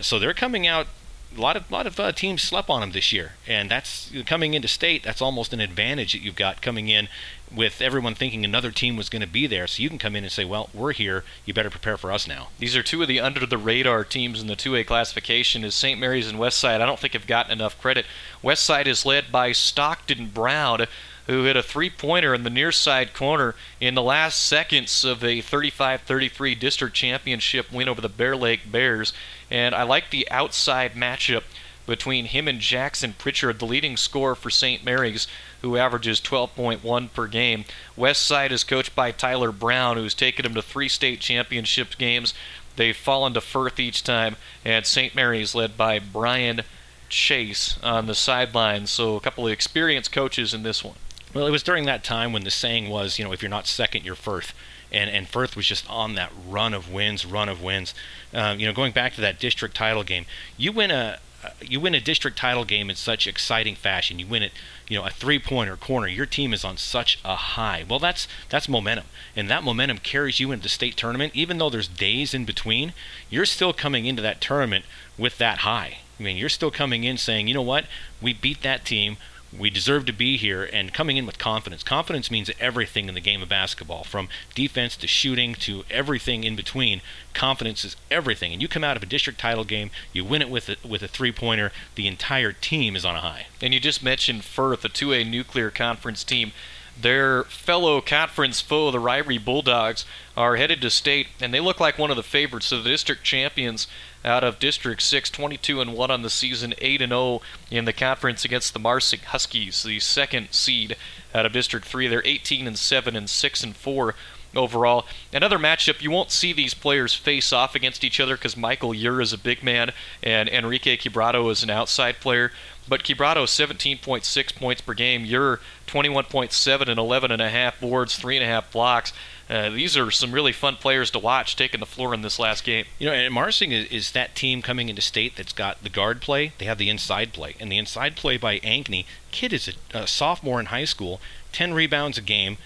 So they're coming out. A lot of teams slept on them this year, and that's coming into state. That's almost an advantage that you've got coming in with everyone thinking another team was going to be there. So you can come in and say, well, we're here. You better prepare for us now. These are two of the under-the-radar teams in the 2A classification is St. Mary's and Westside. I don't think have gotten enough credit. Westside is led by Stockton Brown, who hit a three-pointer in the near side corner in the last seconds of a 35-33 district championship win over the Bear Lake Bears. And I like the outside matchup between him and Jackson Pritchard, the leading scorer for St. Mary's, who averages 12.1 per game. Westside is coached by Tyler Brown, who's taken him to 3 state championship games. They've fallen to Firth each time, and St. Mary's led by Brian Chase on the sideline. So a couple of experienced coaches in this one. Well, it was during that time when the saying was, you know, if you're not second, you're first. and Firth was just on that run of wins. Going back to that district title game, you win a district title game in such exciting fashion. You win it, a three-pointer corner. Your team is on such a high. Well, that's momentum, and that momentum carries you into the state tournament. Even though there's days in between, you're still coming into that tournament with that high. I mean, you're still coming in saying, you know what, we beat that team. We deserve to be here, and coming in with confidence. Confidence means everything in the game of basketball, from defense to shooting to everything in between. Confidence is everything, and you come out of a district title game, you win it with a three-pointer, the entire team is on a high. And you just mentioned Firth, a 2A nuclear conference team. Their fellow conference foe, the Ryrie Bulldogs, are headed to state, and they look like one of the favorites. So the district champions out of District 6, 22-1 on the season, 8-0 in the conference against the Marsick Huskies, the second seed out of District 3. They're 18-7 and 6-4 overall. Another matchup, you won't see these players face off against each other because Michael Ure is a big man and Enrique Quebrado is an outside player. But Quebrado, 17.6 points per game. Ure, 21.7 and 11.5 boards, 3.5 blocks. These are some really fun players to watch taking the floor in this last game. And Marcing is that team coming into state that's got the guard play. They have the inside play. And the inside play by Ankeny, kid is a sophomore in high school, 10 rebounds a game,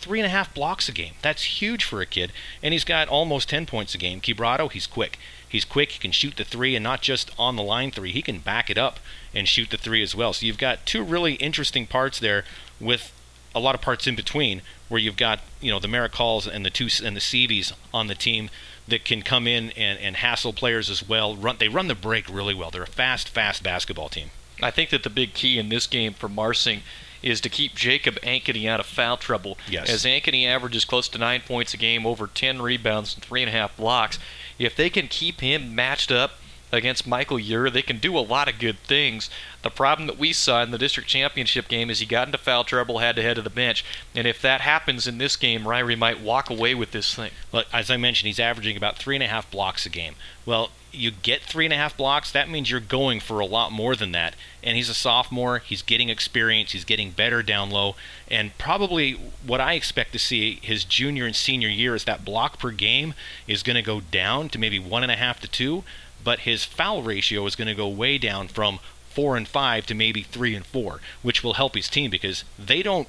3.5 blocks a game. That's huge for a kid. And he's got almost 10 points a game. Quebrado, he's quick. He's quick. He can shoot the three, and not just on the line three. He can back it up and shoot the three as well. So you've got two really interesting parts there with a lot of parts in between, where you've got the Merrick Halls and the Seabees on the team that can come in and hassle players as well. They run the break really well. They're a fast basketball team. I think that the big key in this game for Marcing is to keep Jacob Ankeny out of foul trouble. Yes. As Ankeny averages close to 9 points a game, over 10 rebounds and 3.5 blocks, if they can keep him matched up against Michael Ure, they can do a lot of good things. The problem that we saw in the district championship game is he got into foul trouble, had to head to the bench. And if that happens in this game, Ryrie might walk away with this thing. Look, as I mentioned, he's averaging about 3.5 blocks a game. Well, you get 3.5 blocks, that means you're going for a lot more than that. And he's a sophomore, he's getting experience, he's getting better down low. And probably what I expect to see his junior and senior year is that block per game is going to go down to maybe 1.5 to 2. But his foul ratio is going to go way down from 4 and 5 to maybe 3 and 4, which will help his team because they don't.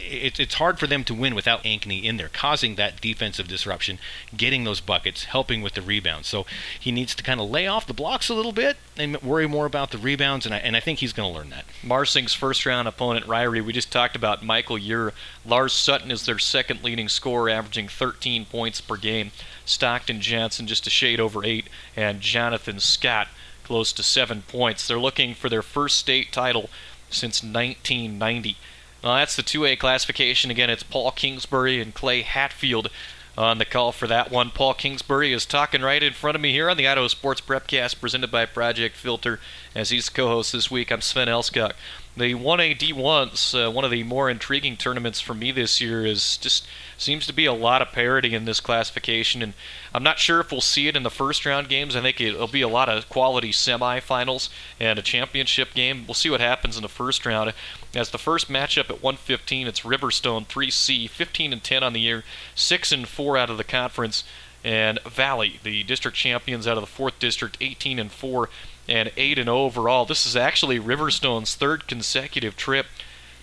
It's hard for them to win without Ankeny in there, causing that defensive disruption, getting those buckets, helping with the rebounds. So he needs to kind of lay off the blocks a little bit and worry more about the rebounds, and I think he's going to learn that. Marsing's first-round opponent, Ryrie, we just talked about Michael Ure. Lars Sutton is their second-leading scorer, averaging 13 points per game. Stockton Johnson just a shade over 8, and Jonathan Scott close to 7 points. They're looking for their first state title since 1990. Well, that's the 2A classification. Again, it's Paul Kingsbury and Clay Hatfield on the call for that one. Paul Kingsbury is talking right in front of me here on the Idaho Sports Prepcast presented by Project Filter. As he's co-host this week, I'm Sven Elskog. The 1A D1s, one of the more intriguing tournaments for me this year, is just seems to be a lot of parity in this classification, and I'm not sure if we'll see it in the first round games. I think it'll be a lot of quality semifinals and a championship game. We'll see what happens in the first round. As the first matchup at 1:15, it's Riverstone 3C, 15-10 on the year, 6-4 out of the conference, and Valley, the district champions out of the fourth district, 18-4. And 8-0 overall. This is actually Riverstone's third consecutive trip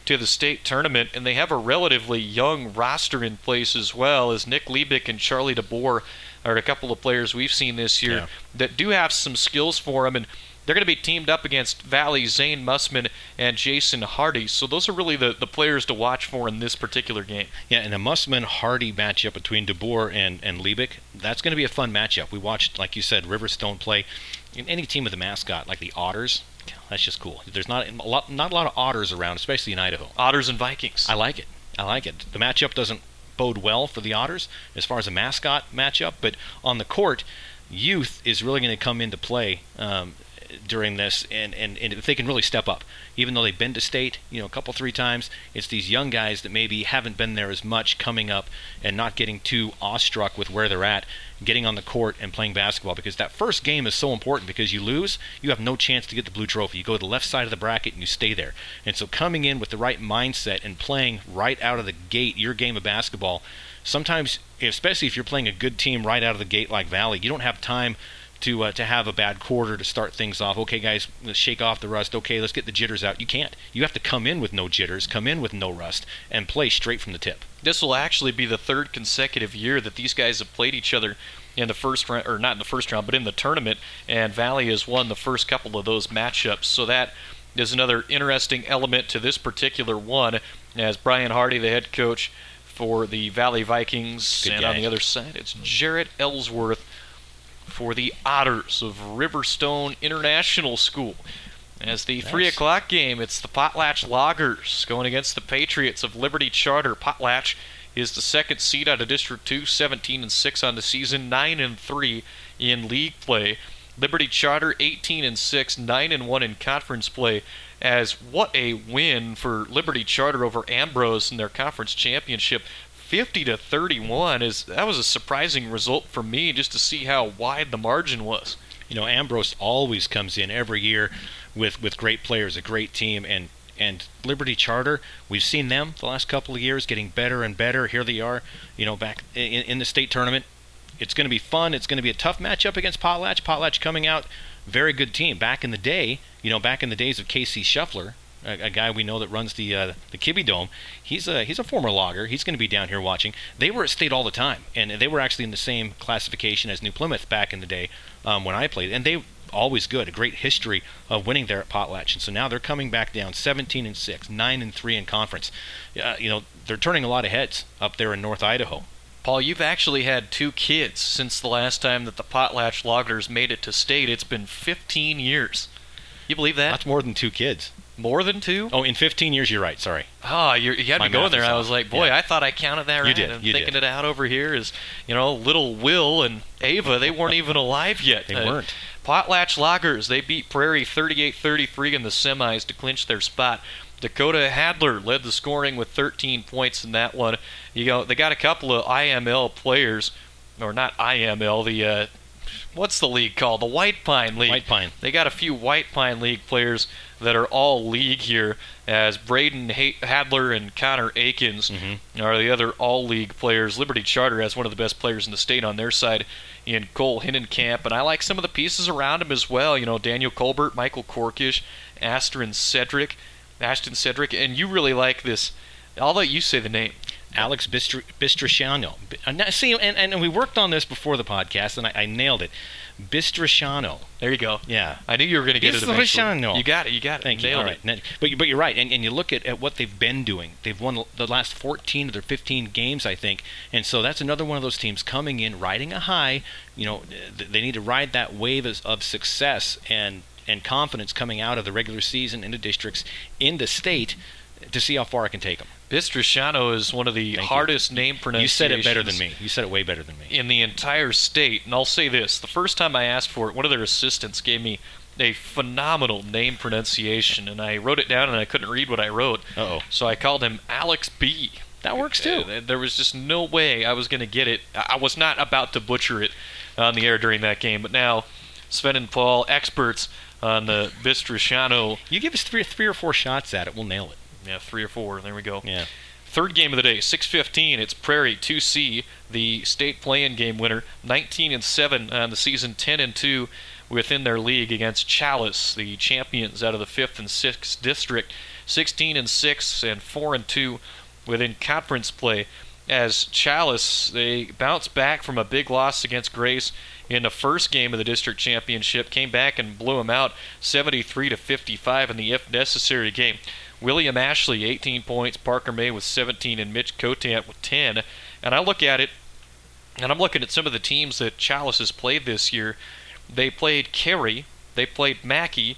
to the state tournament, and they have a relatively young roster in place as well, as Nick Liebick and Charlie DeBoer are a couple of players we've seen this year that do have some skills for them, and they're going to be teamed up against Valley's Zane Mussman and Jason Hardy. So those are really the players to watch for in this particular game. Yeah, and a Mussman-Hardy matchup between DeBoer and Liebick, that's going to be a fun matchup. We watched, like you said, Riverstone play in any team with a mascot, like the Otters. That's just cool. There's not a lot of Otters around, especially in Idaho. Otters and Vikings. I like it. The matchup doesn't bode well for the Otters as far as a mascot matchup, but on the court, youth is really going to come into play during this, and if they can really step up, even though they've been to state, a couple, 3 times, it's these young guys that maybe haven't been there as much coming up and not getting too awestruck with where they're at, getting on the court and playing basketball, because that first game is so important, because you lose, you have no chance to get the blue trophy. You go to the left side of the bracket and you stay there. And so coming in with the right mindset and playing right out of the gate, your game of basketball, sometimes especially if you're playing a good team right out of the gate like Valley, you don't have time to have a bad quarter to start things off. Okay, guys, let's shake off the rust. Okay, let's get the jitters out. You can't. You have to come in with no jitters, come in with no rust, and play straight from the tip. This will actually be the third consecutive year that these guys have played each other in the first round, or not in the first round, but in the tournament, and Valley has won the first couple of those matchups. So that is another interesting element to this particular one, as Brian Hardy, the head coach for the Valley Vikings, good and guy. On the other side, it's Jarrett Ellsworth for the Otters of Riverstone International School. As the nice. 3 o'clock game, it's the Potlatch Loggers going against the Patriots of Liberty Charter. Potlatch is the second seed out of District 2, 17-6 on the season, 9-3 in league play. Liberty Charter 18-6, 9-1 in conference play. As what a win for Liberty Charter over Ambrose in their conference championship. 50-31 is that was a surprising result for me, just to see how wide the margin was. You know, Ambrose always comes in every year with great players, a great team, and Liberty Charter, we've seen them the last couple of years getting better and better. Here they are, you know, back in the state tournament. It's going to be fun. It's going to be a tough matchup against Potlatch. Potlatch coming out, very good team. Back in the day, you know, back in the days of Casey Shuffler, a guy we know that runs the Kibbe Dome, he's a former logger. He's going to be down here watching. They were at state all the time, and they were actually in the same classification as New Plymouth back in the day when I played. And they always good, a great history of winning there at Potlatch. And so now they're coming back down 17-6, 9-3 in conference. You know, they're turning a lot of heads up there in North Idaho. Paul, you've actually had two kids since the last time that the Potlatch Loggers made it to state. It's been 15 years. You believe that? That's more than two kids. More than two? Oh, in 15 years, you're right. Sorry. Oh, you had me going there. I was like, boy, yeah. I thought I counted that right. You did. You thinking did. It out over here is, you know, little Will and Ava, they weren't even alive yet. They weren't. Potlatch Loggers, they beat Prairie 38-33 in the semis to clinch their spot. Dakota Hadler led the scoring with 13 points in that one. You know, they got a couple of IML players, or not IML, the what's the league called? The White Pine League. White Pine. They got a few White Pine League players that are all league here, as Braden Hadler and Connor Akins are the other all-league players. Liberty Charter has one of the best players in the state on their side in Cole Hinnenkamp, and I like some of the pieces around him as well. You know, Daniel Colbert, Michael Korkish, Ashton Cedric, and you really like this. I'll let you say the name. Alex Bistriciano. See, and we worked on this before the podcast, and I nailed it. Bistriciano. There you go. Yeah. I knew you were going to get it eventually. Bistriciano. You got it. Thank you. All right. But you're right, and you look at what they've been doing. They've won the last 14 of their 15 games, I think, and so that's another one of those teams coming in, riding a high. You know, they need to ride that wave of success and confidence coming out of the regular season into districts in the state to see how far I can take them. Bistriciano is one of the hardest name pronunciations. You said it better than me. You said it way better than me. In the entire state. And I'll say this. The first time I asked for it, one of their assistants gave me a phenomenal name pronunciation. And I wrote it down and I couldn't read what I wrote. Uh-oh. So I called him Alex B. That works too. There was just no way I was going to get it. I was not about to butcher it on the air during that game. But now Sven and Paul, experts on the Bistriciano. You give us three or four shots at it, we'll nail it. Yeah, three or four. There we go. Yeah. Third game of the day, 6:15. It's Prairie 2C, the state play-in game winner, 19-7 on the season, 10-2 within their league against Chalice, the champions out of the 5th and 6th district, 16-6 and 4-2 within conference play. As Chalice, they bounced back from a big loss against Grace in the first game of the district championship, came back and blew them out 73-55 in the if necessary game. William Ashley, 18 points, Parker May with 17, and Mitch Cotant with 10. And I look at it, and I'm looking at some of the teams that Chalice has played this year. They played Cary, they played Mackey,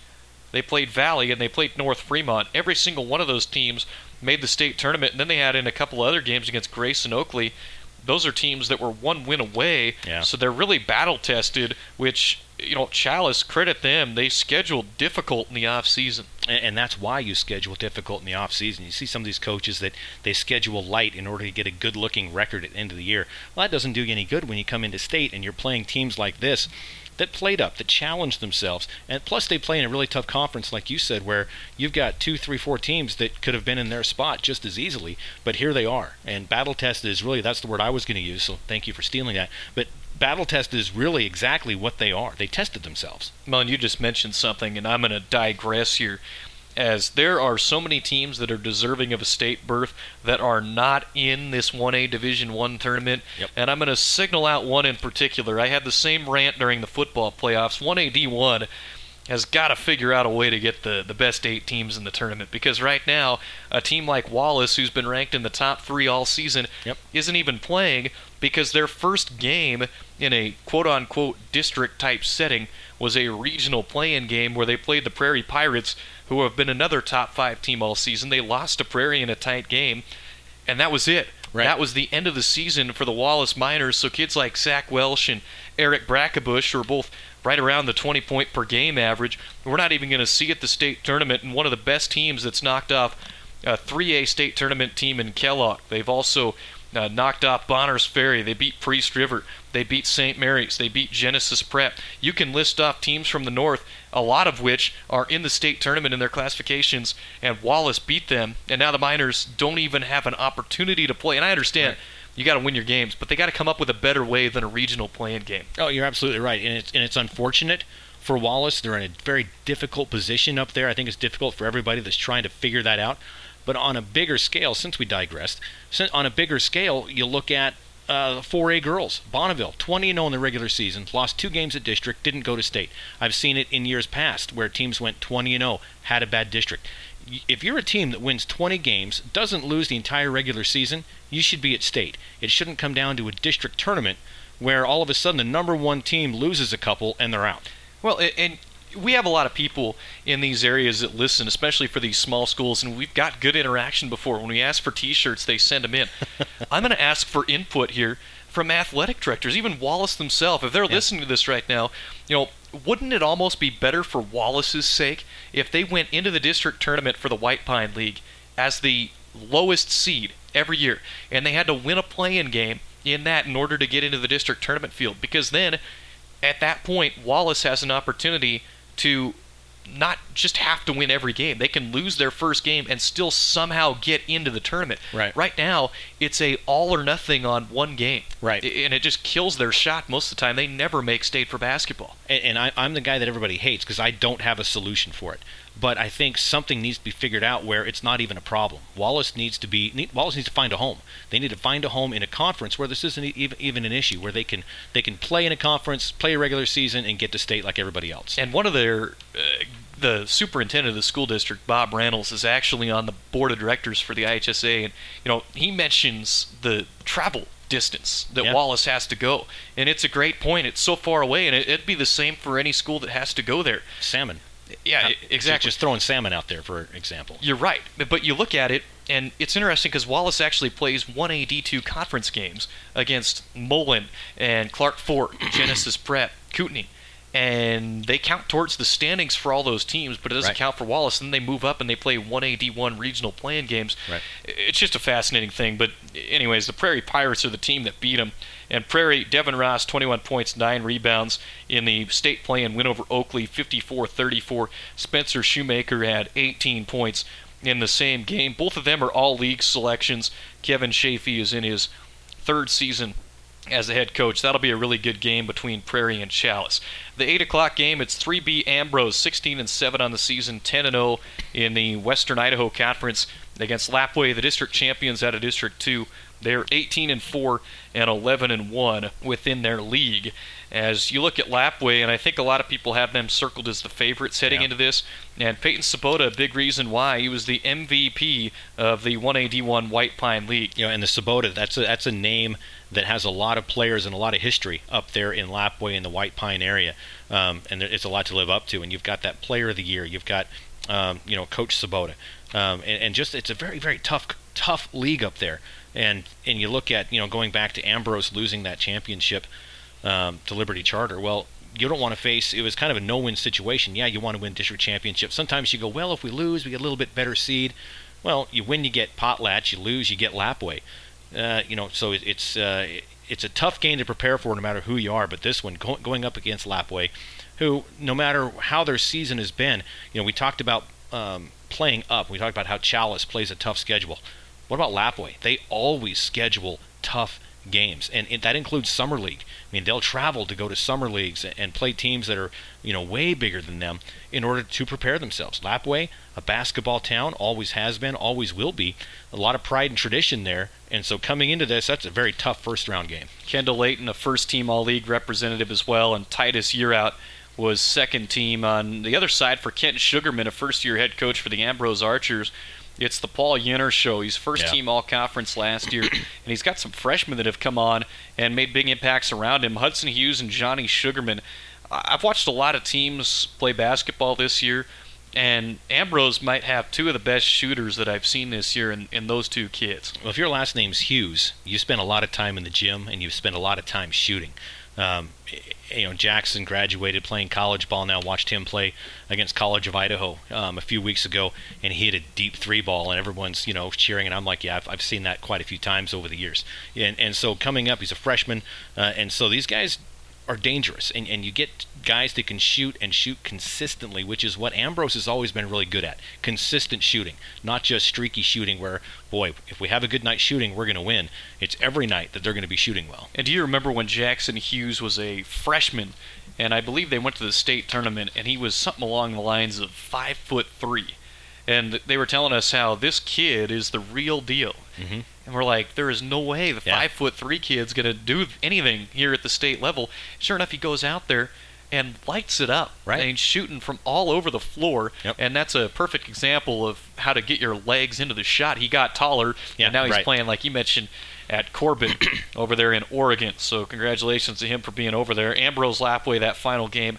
they played Valley, and they played North Fremont. Every single one of those teams made the state tournament, and then they had in a couple other games against Grace and Oakley. Those are teams that were one win away, yeah. So they're really battle-tested, which, you know, Chalice, credit them, they scheduled difficult in the offseason. And that's why you schedule difficult in the offseason. You see some of these coaches that they schedule light in order to get a good-looking record at the end of the year. Well, that doesn't do you any good when you come into state and you're playing teams like this that played up, that challenged themselves. And plus they play in a really tough conference, like you said, where you've got 2, 3, 4 teams that could have been in their spot just as easily, but here they are. And battle tested is really, that's the word I was going to use, so thank you for stealing that. But battle tested is really exactly what they are. They tested themselves. Well, and you just mentioned something, and I'm going to digress here, as there are so many teams that are deserving of a state berth that are not in this 1A Division I tournament. Yep. And I'm going to signal out one in particular. I had the same rant during the football playoffs. 1A D1 has got to figure out a way to get the best 8 teams in the tournament, because right now a team like Wallace, who's been ranked in the top 3 all season, isn't even playing because their first game in a quote-unquote district-type setting was a regional play-in game where they played the Prairie Pirates, who have been another top 5 team all season. They lost to Prairie in a tight game, and that was it. Right. That was the end of the season for the Wallace Miners, so kids like Zach Welsh and Eric Brackenbush, who are both right around the 20-point per game average, we're not even going to see at the state tournament. And one of the best teams that's knocked off a 3A state tournament team in Kellogg. They've also knocked off Bonners Ferry. They beat Priest River. They beat St. Mary's. They beat Genesis Prep. You can list off teams from the north, a lot of which are in the state tournament in their classifications, and Wallace beat them. And now the Miners don't even have an opportunity to play. And I understand. Right. You got to win your games, but they got to come up with a better way than a regional play-in game. Oh, you're absolutely right, and it's unfortunate for Wallace. They're in a very difficult position up there. I think it's difficult for everybody that's trying to figure that out. But on a bigger scale, since we digressed, on a bigger scale, you look at 4A girls. Bonneville, 20-0 in the regular season, lost 2 games at district, didn't go to state. I've seen it in years past where teams went 20-0, had a bad district. If you're a team that wins 20 games, doesn't lose the entire regular season, you should be at state. It shouldn't come down to a district tournament where all of a sudden the number one team loses a couple and they're out. Well, and we have a lot of people in these areas that listen, especially for these small schools, and we've got good interaction before. When we ask for T-shirts, they send them in. I'm going to ask for input here from athletic directors, even Wallace themselves. If they're listening to this right now, wouldn't it almost be better for Wallace's sake if they went into the district tournament for the White Pine League as the lowest seed every year, and they had to win a play-in game in that in order to get into the district tournament field? Because then, at that point, Wallace has an opportunity to not just have to win every game. They can lose their first game and still somehow get into the tournament. Right now, it's a all or nothing on one game. Right. And it just kills their shot most of the time. They never make state for basketball. And I'm the guy that everybody hates because I don't have a solution for it. But I think something needs to be figured out where it's not even a problem. Wallace needs to find a home. They need to find a home in a conference where this isn't even an issue, where they can play in a conference, play a regular season, and get to state like everybody else. And one of their the superintendent of the school district, Bob Randles, is actually on the board of directors for the IHSA, and he mentions the travel distance that Wallace has to go, and it's a great point. It's so far away, and it'd be the same for any school that has to go there. Salmon. Yeah, exactly. Just throwing salmon out there, for example. You're right. But you look at it, and it's interesting because Wallace actually plays 1A D2 conference games against Mullen and Clark Fort, Genesis Prep, Kootenai. And they count towards the standings for all those teams, but it doesn't count for Wallace. Then they move up and they play 1A D1 regional play-in games. Right. It's just a fascinating thing. But anyways, the Prairie Pirates are the team that beat them. And Prairie, Devin Ross, 21 points, 9 rebounds in the state play-in win over Oakley, 54-34. Spencer Shoemaker had 18 points in the same game. Both of them are all-league selections. Kevin Chafee is in his 3rd season as the head coach. That'll be a really good game between Prairie and Chalice. The 8 o'clock game, it's 3B Ambrose, 16-7 on the season, 10-0 in the Western Idaho Conference against Lapway, the district champions out of District 2. They're 18-4 and 11-1 within their league. As you look at Lapway, and I think a lot of people have them circled as the favorites heading into this, and Peyton Sabota, big reason why, he was the MVP of the 1A D1 White Pine League. And the Sabota, that's a name that has a lot of players and a lot of history up there in Lapway in the White Pine area, and it's a lot to live up to. And you've got that Player of the Year, you've got Coach Sabota, and just it's a very, very tough league up there. And you look at, going back to Ambrose losing that championship to Liberty Charter. Well, you don't want to face – it was kind of a no-win situation. Yeah, you want to win district championships. Sometimes you go, well, if we lose, we get a little bit better seed. Well, you win, you get Potlatch. You lose, you get Lapway. So it's a tough game to prepare for no matter who you are. But this one, going up against Lapway, who, no matter how their season has been, we talked about playing up. We talked about how Chalice plays a tough schedule. What about Lapway? They always schedule tough games, and that includes summer league. I mean, they'll travel to go to summer leagues and play teams that are way bigger than them in order to prepare themselves. Lapway, a basketball town, always has been, always will be. A lot of pride and tradition there, and so coming into this, that's a very tough first round game. Kendall Layton, a first team all league representative as well, and Titus Yearout was second team. On the other side for Kent Sugarman, a first year head coach for the Ambrose Archers, it's the Paul Yenner show. He's first-team all-conference last year, and he's got some freshmen that have come on and made big impacts around him. Hudson Hughes and Johnny Sugarman. I've watched a lot of teams play basketball this year, and Ambrose might have two of the best shooters that I've seen this year in those two kids. Well, if your last name's Hughes, you spend a lot of time in the gym, and you've spent a lot of time shooting. Jackson graduated playing college ball now. Watched him play against College of Idaho a few weeks ago, and he hit a deep three ball, and everyone's cheering. And I'm like, I've seen that quite a few times over the years. And so coming up, he's a freshman, and so these guys are dangerous, and you get guys that can shoot and shoot consistently, which is what Ambrose has always been really good at. Consistent shooting, not just streaky shooting where, boy, if we have a good night shooting, we're going to win. It's every night that they're going to be shooting well. And do you remember when Jackson Hughes was a freshman, and I believe they went to the state tournament, and he was something along the lines of 5'3", and they were telling us how this kid is the real deal. Mm-hmm. And we're like, there is no way the 5'3" kid's going to do anything here at the state level. Sure enough, he goes out there and lights it up, right? And shooting from all over the floor. Yep. And that's a perfect example of how to get your legs into the shot. He got taller, and now he's playing, like you mentioned, at Corbin over there in Oregon. So congratulations to him for being over there. Ambrose Lapway, that final game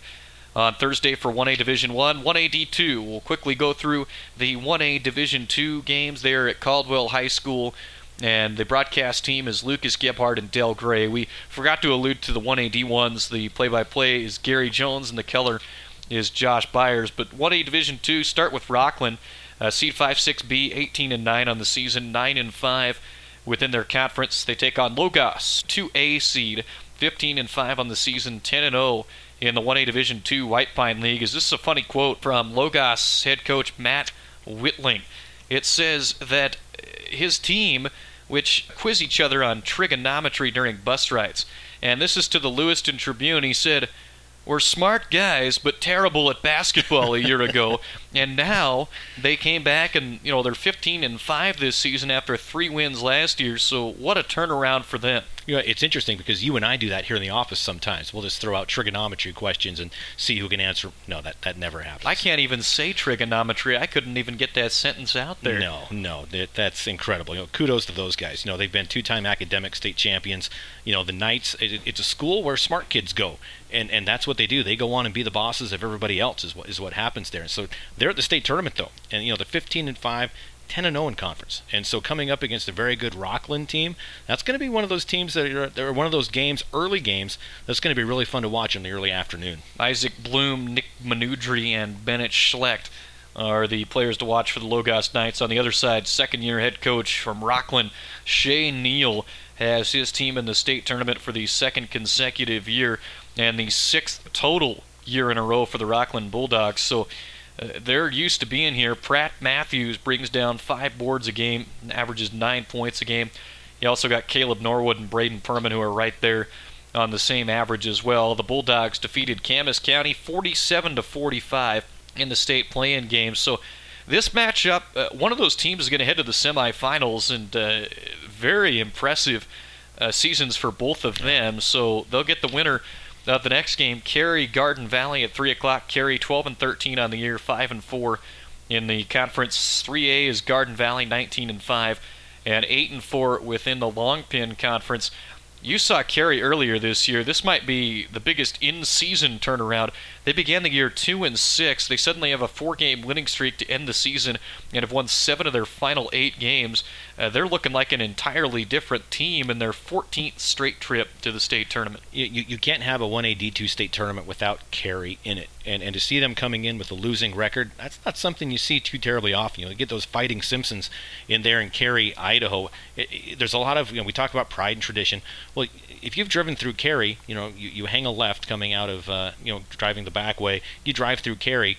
on Thursday for 1A Division 1. 1A D2, we'll quickly go through the 1A Division 2 games there at Caldwell High School. And the broadcast team is Lucas Gebhardt and Dale Gray. We forgot to allude to the 1AD1s. The play-by-play is Gary Jones, and the color is Josh Byers. But 1A Division 2, start with Rockland. Seed 5-6B, 18-9 on the season, 9-5 within their conference. They take on Logos, 2A seed, 15-5 on the season, 10-0 in the 1A Division 2 White Pine League. Is this a funny quote from Logos head coach Matt Whitling? It says that his team, which quiz each other on trigonometry during bus rides. And this is to the Lewiston Tribune. He said, "We're smart guys, but terrible at basketball a year ago." And now they came back and, they're 15-5 this season after 3 wins last year. So what a turnaround for them. It's interesting because you and I do that here in the office sometimes. We'll just throw out trigonometry questions and see who can answer. No, that never happens. I can't even say trigonometry. I couldn't even get that sentence out there. No, that's incredible. Kudos to those guys. They've been 2-time academic state champions. The Knights, it's a school where smart kids go, and that's what they do. They go on and be the bosses of everybody else is what happens there. And so they're at the state tournament, though, and, the 15-5, 10-0 in conference. And so coming up against a very good Rockland team, that's going to be one of those teams that are one of those games, early games, that's going to be really fun to watch in the early afternoon. Isaac Bloom, Nick Manudri, and Bennett Schlecht are the players to watch for the Logos Knights. On the other side, second-year head coach from Rockland, Shay Neal, has his team in the state tournament for the second consecutive year and the 6th total year in a row for the Rockland Bulldogs. So they're used to being here. Pratt Matthews brings down 5 boards a game, averages 9 points a game. You also got Caleb Norwood and Braden Perman, who are right there on the same average as well. The Bulldogs defeated Camas County 47-45 in the state play-in game. So this matchup, one of those teams is going to head to the semifinals, and very impressive seasons for both of them. So they'll get the winner of the next game. Cary Garden Valley at 3 o'clock. Cary 12-13 on the year, 5-4 in the conference. 3A is Garden Valley, 19-5, and 8-4 within the Long Pin Conference. You saw Cary earlier this year. This might be the biggest in-season turnaround They began the year 2-6. They suddenly have a 4-game winning streak to end the season and have won 7 of their final 8 games. They're looking like an entirely different team in their 14th straight trip to the state tournament. You can't have a 1A D2 state tournament without carry in it. And to see them coming in with a losing record, that's not something you see too terribly often. You know, get those Fighting Simpsons in there and carry Idaho. There's a lot of, you know, we talk about pride and tradition. Well, if you've driven through Cary, you know, you hang a left coming out of, driving the back way. You drive through Cary,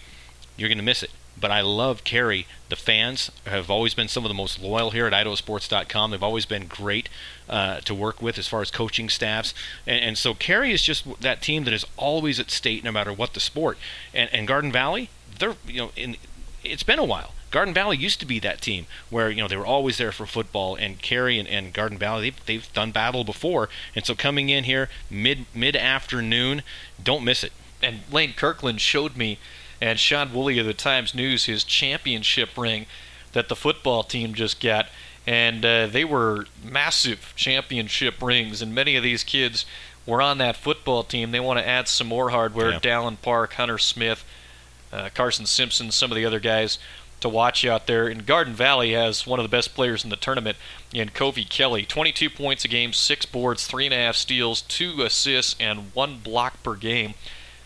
you're going to miss it. But I love Cary. The fans have always been some of the most loyal here at IdahoSports.com. They've always been great to work with as far as coaching staffs. And so Cary is just that team that is always at state no matter what the sport. And Garden Valley, they're, you know, it's been a while. Garden Valley used to be that team where, you know, they were always there for football, and Cary and Garden Valley, they've done battle before. And so coming in here mid-afternoon, don't miss it. And Lane Kirkland showed me, and Sean Woolley of the Times News, his championship ring that the football team just got. And they were massive championship rings, and many of these kids were on that football team. They want to add some more hardware. Yeah. Dallin Park, Hunter Smith, Carson Simpson, some of the other guys to watch out there. And Garden Valley has one of the best players in the tournament in Covey Kelly. 22 points a game, 6 boards, 3.5 steals, 2 assists, and 1 block per game.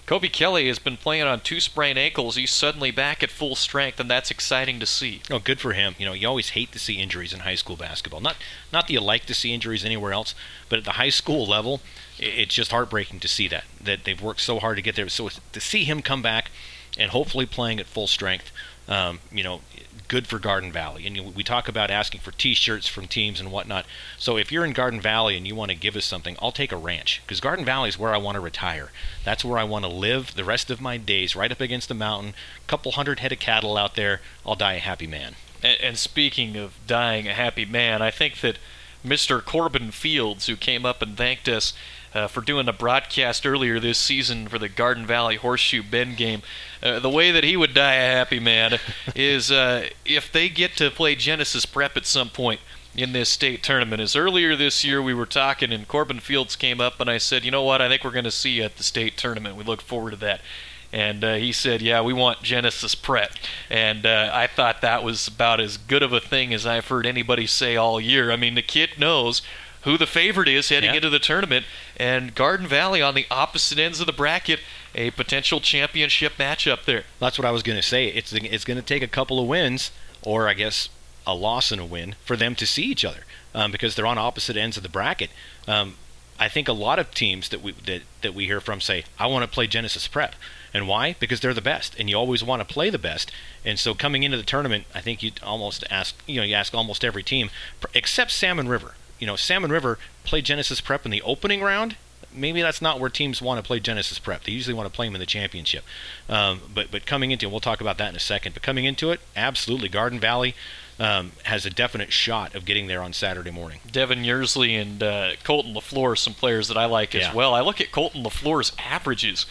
Covey Kelly has been playing on 2 sprained ankles. He's suddenly back at full strength, and that's exciting to see. Oh, good for him. You know, you always hate to see injuries in high school basketball. Not that you like to see injuries anywhere else, but at the high school level, it's just heartbreaking to see that they've worked so hard to get there. So to see him come back and hopefully playing at full strength, good for Garden Valley. And we talk about asking for T-shirts from teams and whatnot. So if you're in Garden Valley and you want to give us something, I'll take a ranch, because Garden Valley is where I want to retire. That's where I want to live the rest of my days, right up against the mountain, a couple hundred head of cattle out there. I'll die a happy man. And speaking of dying a happy man, I think that Mr. Corbin Fields, who came up and thanked us for doing a broadcast earlier this season for the Garden Valley Horseshoe Bend game, the way that he would die a happy man is if they get to play Genesis Prep at some point in this state tournament. As earlier this year we were talking, and Corbin Fields came up, and I said, you know what, I think we're going to see you at the state tournament. We look forward to that. And he said, yeah, we want Genesis Prep. And I thought that was about as good of a thing as I've heard anybody say all year. I mean, the kid knows who the favorite is heading into the tournament. And Garden Valley on the opposite ends of the bracket, a potential championship matchup there. That's what I was going to say. It's going to take a couple of wins, or I guess a loss and a win, for them to see each other because they're on opposite ends of the bracket. I think a lot of teams that we hear from say, I want to play Genesis Prep. And why? Because they're the best, and you always want to play the best. And so coming into the tournament, I think you ask almost every team, except Salmon River. You know, Salmon River played Genesis Prep in the opening round. Maybe that's not where teams want to play Genesis Prep. They usually want to play them in the championship. But coming into it, we'll talk about that in a second. But coming into it, absolutely, Garden Valley has a definite shot of getting there on Saturday morning. Devin Yersley and Colton LaFleur are some players that I like as well. I look at Colton LaFleur's averages.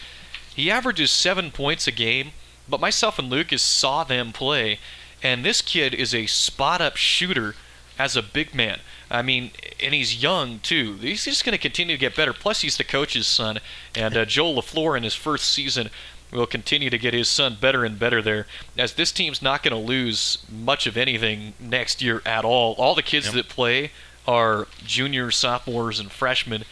He averages 7 points a game, but myself and Lucas saw them play, and this kid is a spot-up shooter as a big man. I mean, and he's young, too. He's just going to continue to get better. Plus, he's the coach's son, and Joel LaFleur in his first season will continue to get his son better and better there, as this team's not going to lose much of anything next year at all. All the kids that play are juniors, sophomores, and freshmen.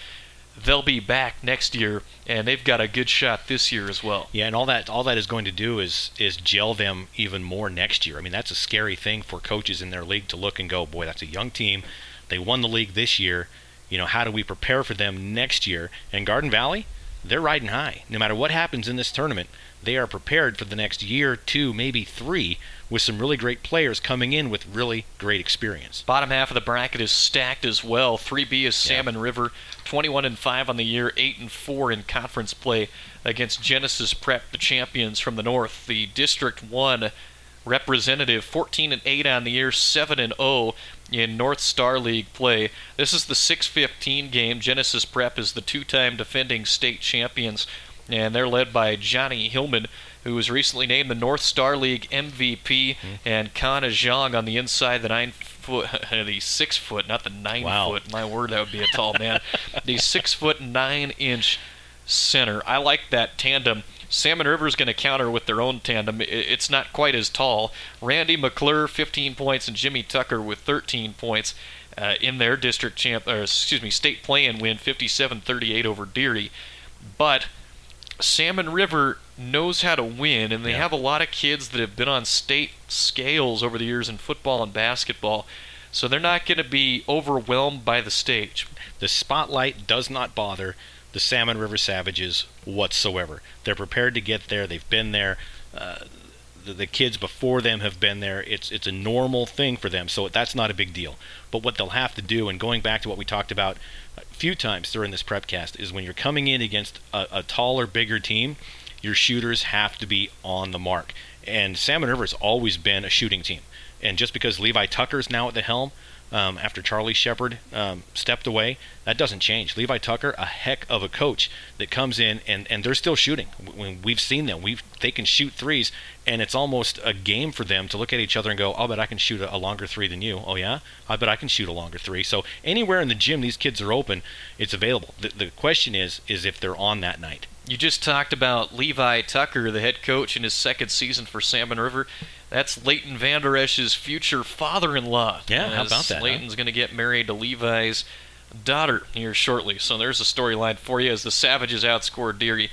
They'll be back next year, and they've got a good shot this year as well. Yeah, and all that is going to do is gel them even more next year. I mean, that's a scary thing for coaches in their league to look and go, boy, that's a young team. They won the league this year. You know, how do we prepare for them next year? And Garden Valley, they're riding high. No matter what happens in this tournament, they are prepared for the next year, 2, maybe 3, with some really great players coming in with really great experience. Bottom half of the bracket is stacked as well. 3B is Salmon River, 21-5 on the year, 8-4 in conference play against Genesis Prep, the champions from the north. The District 1 representative, 14-8 on the year, 7-0 in North Star League play. This is the 6:15 game. Genesis Prep is the 2-time defending state champions, and they're led by Johnny Hillman, who was recently named the North Star League MVP, and Kana Zhang on the inside, the 6 foot, not the 9 foot. My word, that would be a tall man. The 6'9" center. I like that tandem Salmon River's going to counter with their own tandem. It's not quite as tall. Randy McClure, 15 points, and Jimmy Tucker with 13 points in their state play-in win, 57-38 over Deary. But Salmon River knows how to win, and they have a lot of kids that have been on state scales over the years in football and basketball. So they're not going to be overwhelmed by the stage. The spotlight does not bother the Salmon River Savages whatsoever. They're prepared to get there. They've been there. The kids before them have been there. It's a normal thing for them, so that's not a big deal. But what they'll have to do, and going back to what we talked about a few times during this prepcast, is when you're coming in against a taller, bigger team, your shooters have to be on the mark. And Salmon River has always been a shooting team. And just because Levi Tucker's now at the helm after Charlie Shepard stepped away, that doesn't change. Levi Tucker, a heck of a coach that comes in, and they're still shooting. We've seen them. They can shoot threes, and it's almost a game for them to look at each other and go, "I'll bet I can shoot a longer three than you." "Oh, yeah? I bet I can shoot a longer three." So anywhere in the gym these kids are open, it's available. The question is if they're on that night. You just talked about Levi Tucker, the head coach in his second season for Salmon River. That's Leighton Vander Esch's future father-in-law. Yeah, how about that? Leighton's going to get married to Levi's daughter here shortly. So there's a storyline for you as the Savages outscored Deary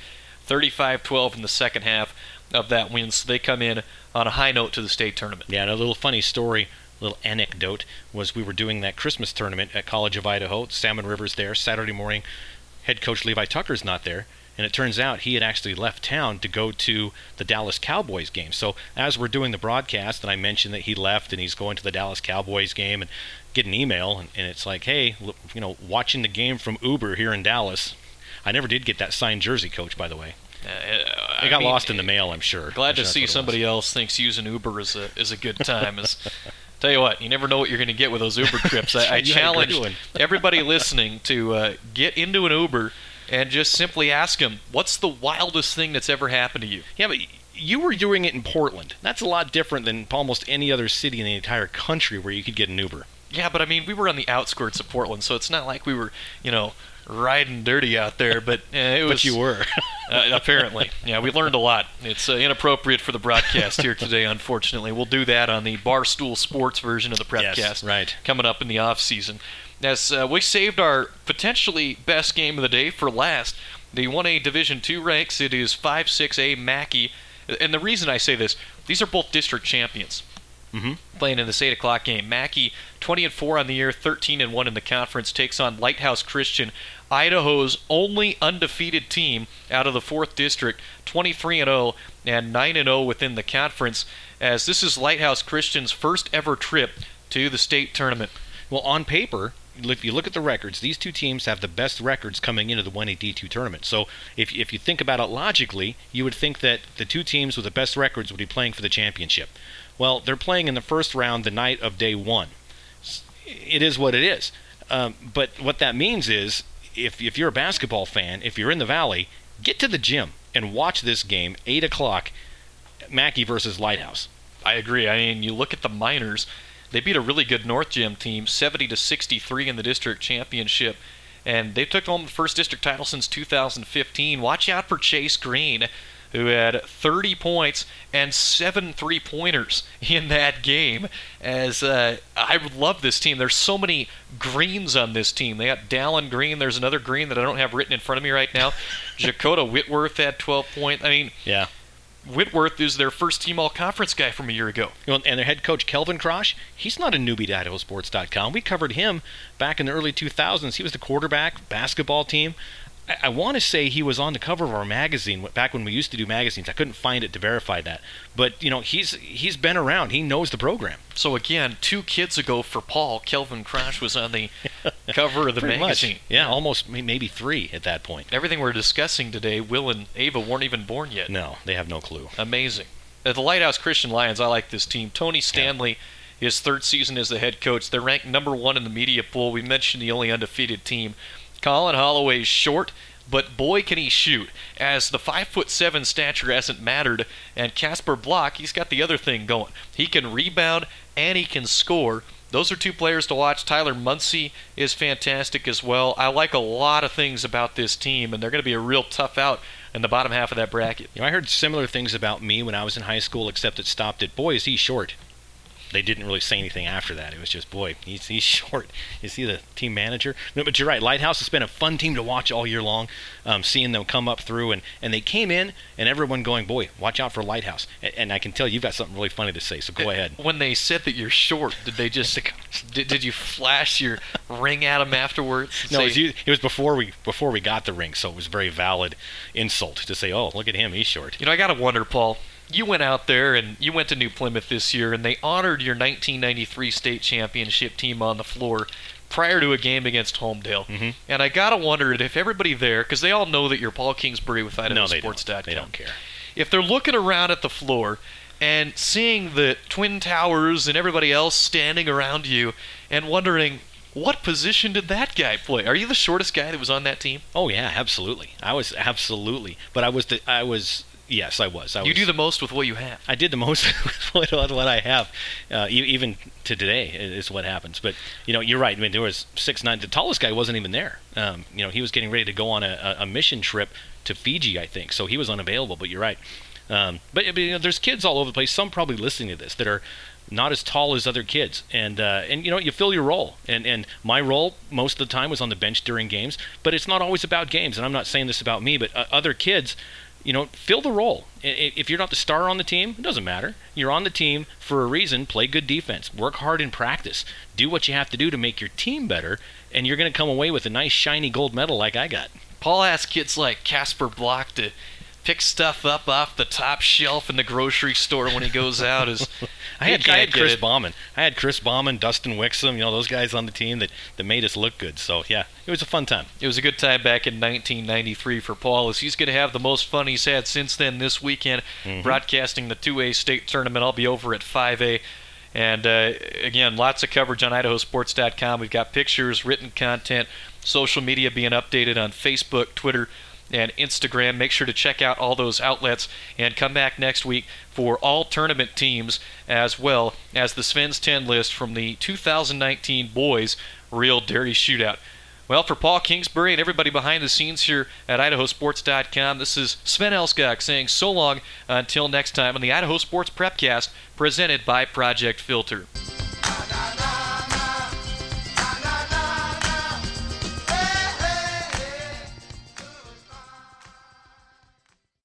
35-12 in the second half of that win. So they come in on a high note to the state tournament. Yeah, and a little funny story, little anecdote, was we were doing that Christmas tournament at College of Idaho. Salmon River's there Saturday morning. Head coach Levi Tucker's not there. And it turns out he had actually left town to go to the Dallas Cowboys game. So as we're doing the broadcast, and I mentioned that he left and he's going to the Dallas Cowboys game, and get an email, and it's like, "Hey, look, watching the game from Uber here in Dallas." I never did get that signed jersey, Coach, by the way. It got lost in the mail, I'm sure. Glad to see somebody else thinks using Uber is a good time. Tell you what, you never know what you're going to get with those Uber trips. I challenge everybody listening to get into an Uber and just simply ask him, what's the wildest thing that's ever happened to you? Yeah, but you were doing it in Portland. That's a lot different than almost any other city in the entire country where you could get an Uber. Yeah, but I mean, we were on the outskirts of Portland, so it's not like we were, riding dirty out there, but it was... But you were. Apparently. Yeah, we learned a lot. It's inappropriate for the broadcast here today, unfortunately. We'll do that on the Barstool Sports version of the Prepcast. Yes, right. Coming up in the off-season. As we saved our potentially best game of the day for last, the 1A Division II ranks, it is 5-6A Mackey. And the reason I say this, these are both district champions playing in this 8 o'clock game. Mackey, 20-4 on the year, 13-1 in the conference, takes on Lighthouse Christian, Idaho's only undefeated team out of the 4th district, 23-0 and 9-0 within the conference, as this is Lighthouse Christian's first ever trip to the state tournament. Well, on paper, if you look at the records, these two teams have the best records coming into the 1A D2 tournament. So if you think about it logically, you would think that the two teams with the best records would be playing for the championship. Well, they're playing in the first round the night of day one. It is what it is. But what that means is, if you're a basketball fan, if you're in the Valley, get to the gym and watch this game, 8 o'clock, Mackey versus Lighthouse. I agree. I mean, you look at the Miners. They beat a really good North Gym team, 70-63 in the district championship, and they took home the first district title since 2015. Watch out for Chase Green, who had 30 points and 7 3-pointers in that game. As I love this team. There's so many Greens on this team. They got Dallin Green. There's another Green that I don't have written in front of me right now. Jacoda Whitworth had 12 points. I mean, yeah. Whitworth is their first-team all-conference guy from a year ago. And their head coach, Kelvin Krosh, he's not a newbie to IdahoSports.com. We covered him back in the early 2000s. He was the quarterback, basketball team. I want to say he was on the cover of our magazine back when we used to do magazines. I couldn't find it to verify that. But, he's been around. He knows the program. So, again, 2 kids ago for Paul, Kelvin Krosh was on the cover of the magazine. Yeah, almost maybe 3 at that point. Everything we're discussing today, Will and Ava weren't even born yet. No, they have no clue. Amazing. At the Lighthouse Christian Lions, I like this team. Tony Stanley, his third season as the head coach. They're ranked number 1 in the media pool. We mentioned the only undefeated team. Colin Holloway's short, but boy can he shoot, as the 5'7" stature hasn't mattered, and Casper Block, he's got the other thing going. He can rebound and he can score. Those are 2 players to watch. Tyler Muncy is fantastic as well. I like a lot of things about this team, and they're going to be a real tough out in the bottom half of that bracket. You know, I heard similar things about me when I was in high school, except it stopped at, boy, is he short. They didn't really say anything after that. It was just, boy, he's short. Is he the team manager? No, but you're right. Lighthouse has been a fun team to watch all year long, seeing them come up through. And they came in, and everyone going, boy, watch out for Lighthouse. And I can tell you've got something really funny to say, so go ahead. When they said that you're short, did they just – did you flash your ring at them afterwards? No, it was before we got the ring, so it was a very valid insult to say, oh, look at him, he's short. You know, I got to wonder, Paul. You went out there and you went to New Plymouth this year, and they honored your 1993 state championship team on the floor prior to a game against Holmdel. Mm-hmm. And I got to wonder if everybody there, because they all know that you're Paul Kingsbury with IdahoSports.com. No, they don't care. If they're looking around at the floor and seeing the Twin Towers and everybody else standing around you and wondering, what position did that guy play? Are you the shortest guy that was on that team? Oh, yeah, absolutely. I was absolutely. But I was... Yes, I was. You do the most with what you have. I did the most with what I have, even to today is what happens. But, you know, you're right. I mean, there was 6'9". The tallest guy wasn't even there. You know, he was getting ready to go on a mission trip to Fiji, I think. So he was unavailable, but you're right. But you know, there's kids all over the place, some probably listening to this, that are not as tall as other kids. And you know, you fill your role. And my role most of the time was on the bench during games. But it's not always about games. And I'm not saying this about me, but other kids – you know, fill the role. If you're not the star on the team, it doesn't matter. You're on the team for a reason. Play good defense. Work hard in practice. Do what you have to do to make your team better, and you're going to come away with a nice, shiny gold medal like I got. Paul asked kids like Casper Block to pick stuff up off the top shelf in the grocery store when he goes out. I had Chris Bauman. I had Chris Bauman, Dustin Wixom, you know, those guys on the team that made us look good. So, yeah, it was a fun time. It was a good time back in 1993 for Paul, as he's going to have the most fun he's had since then this weekend, broadcasting the 2A state tournament. I'll be over at 5A. And, again, lots of coverage on IdahoSports.com. We've got pictures, written content, social media being updated on Facebook, Twitter, and Instagram. Make sure to check out all those outlets and come back next week for all tournament teams as well as the Sven's 10 list from the 2019 Boys Real Dairy Shootout. Well, for Paul Kingsbury and everybody behind the scenes here at IdahoSports.com, this is Sven Elskog saying so long until next time on the Idaho Sports Prepcast, presented by Project Filter.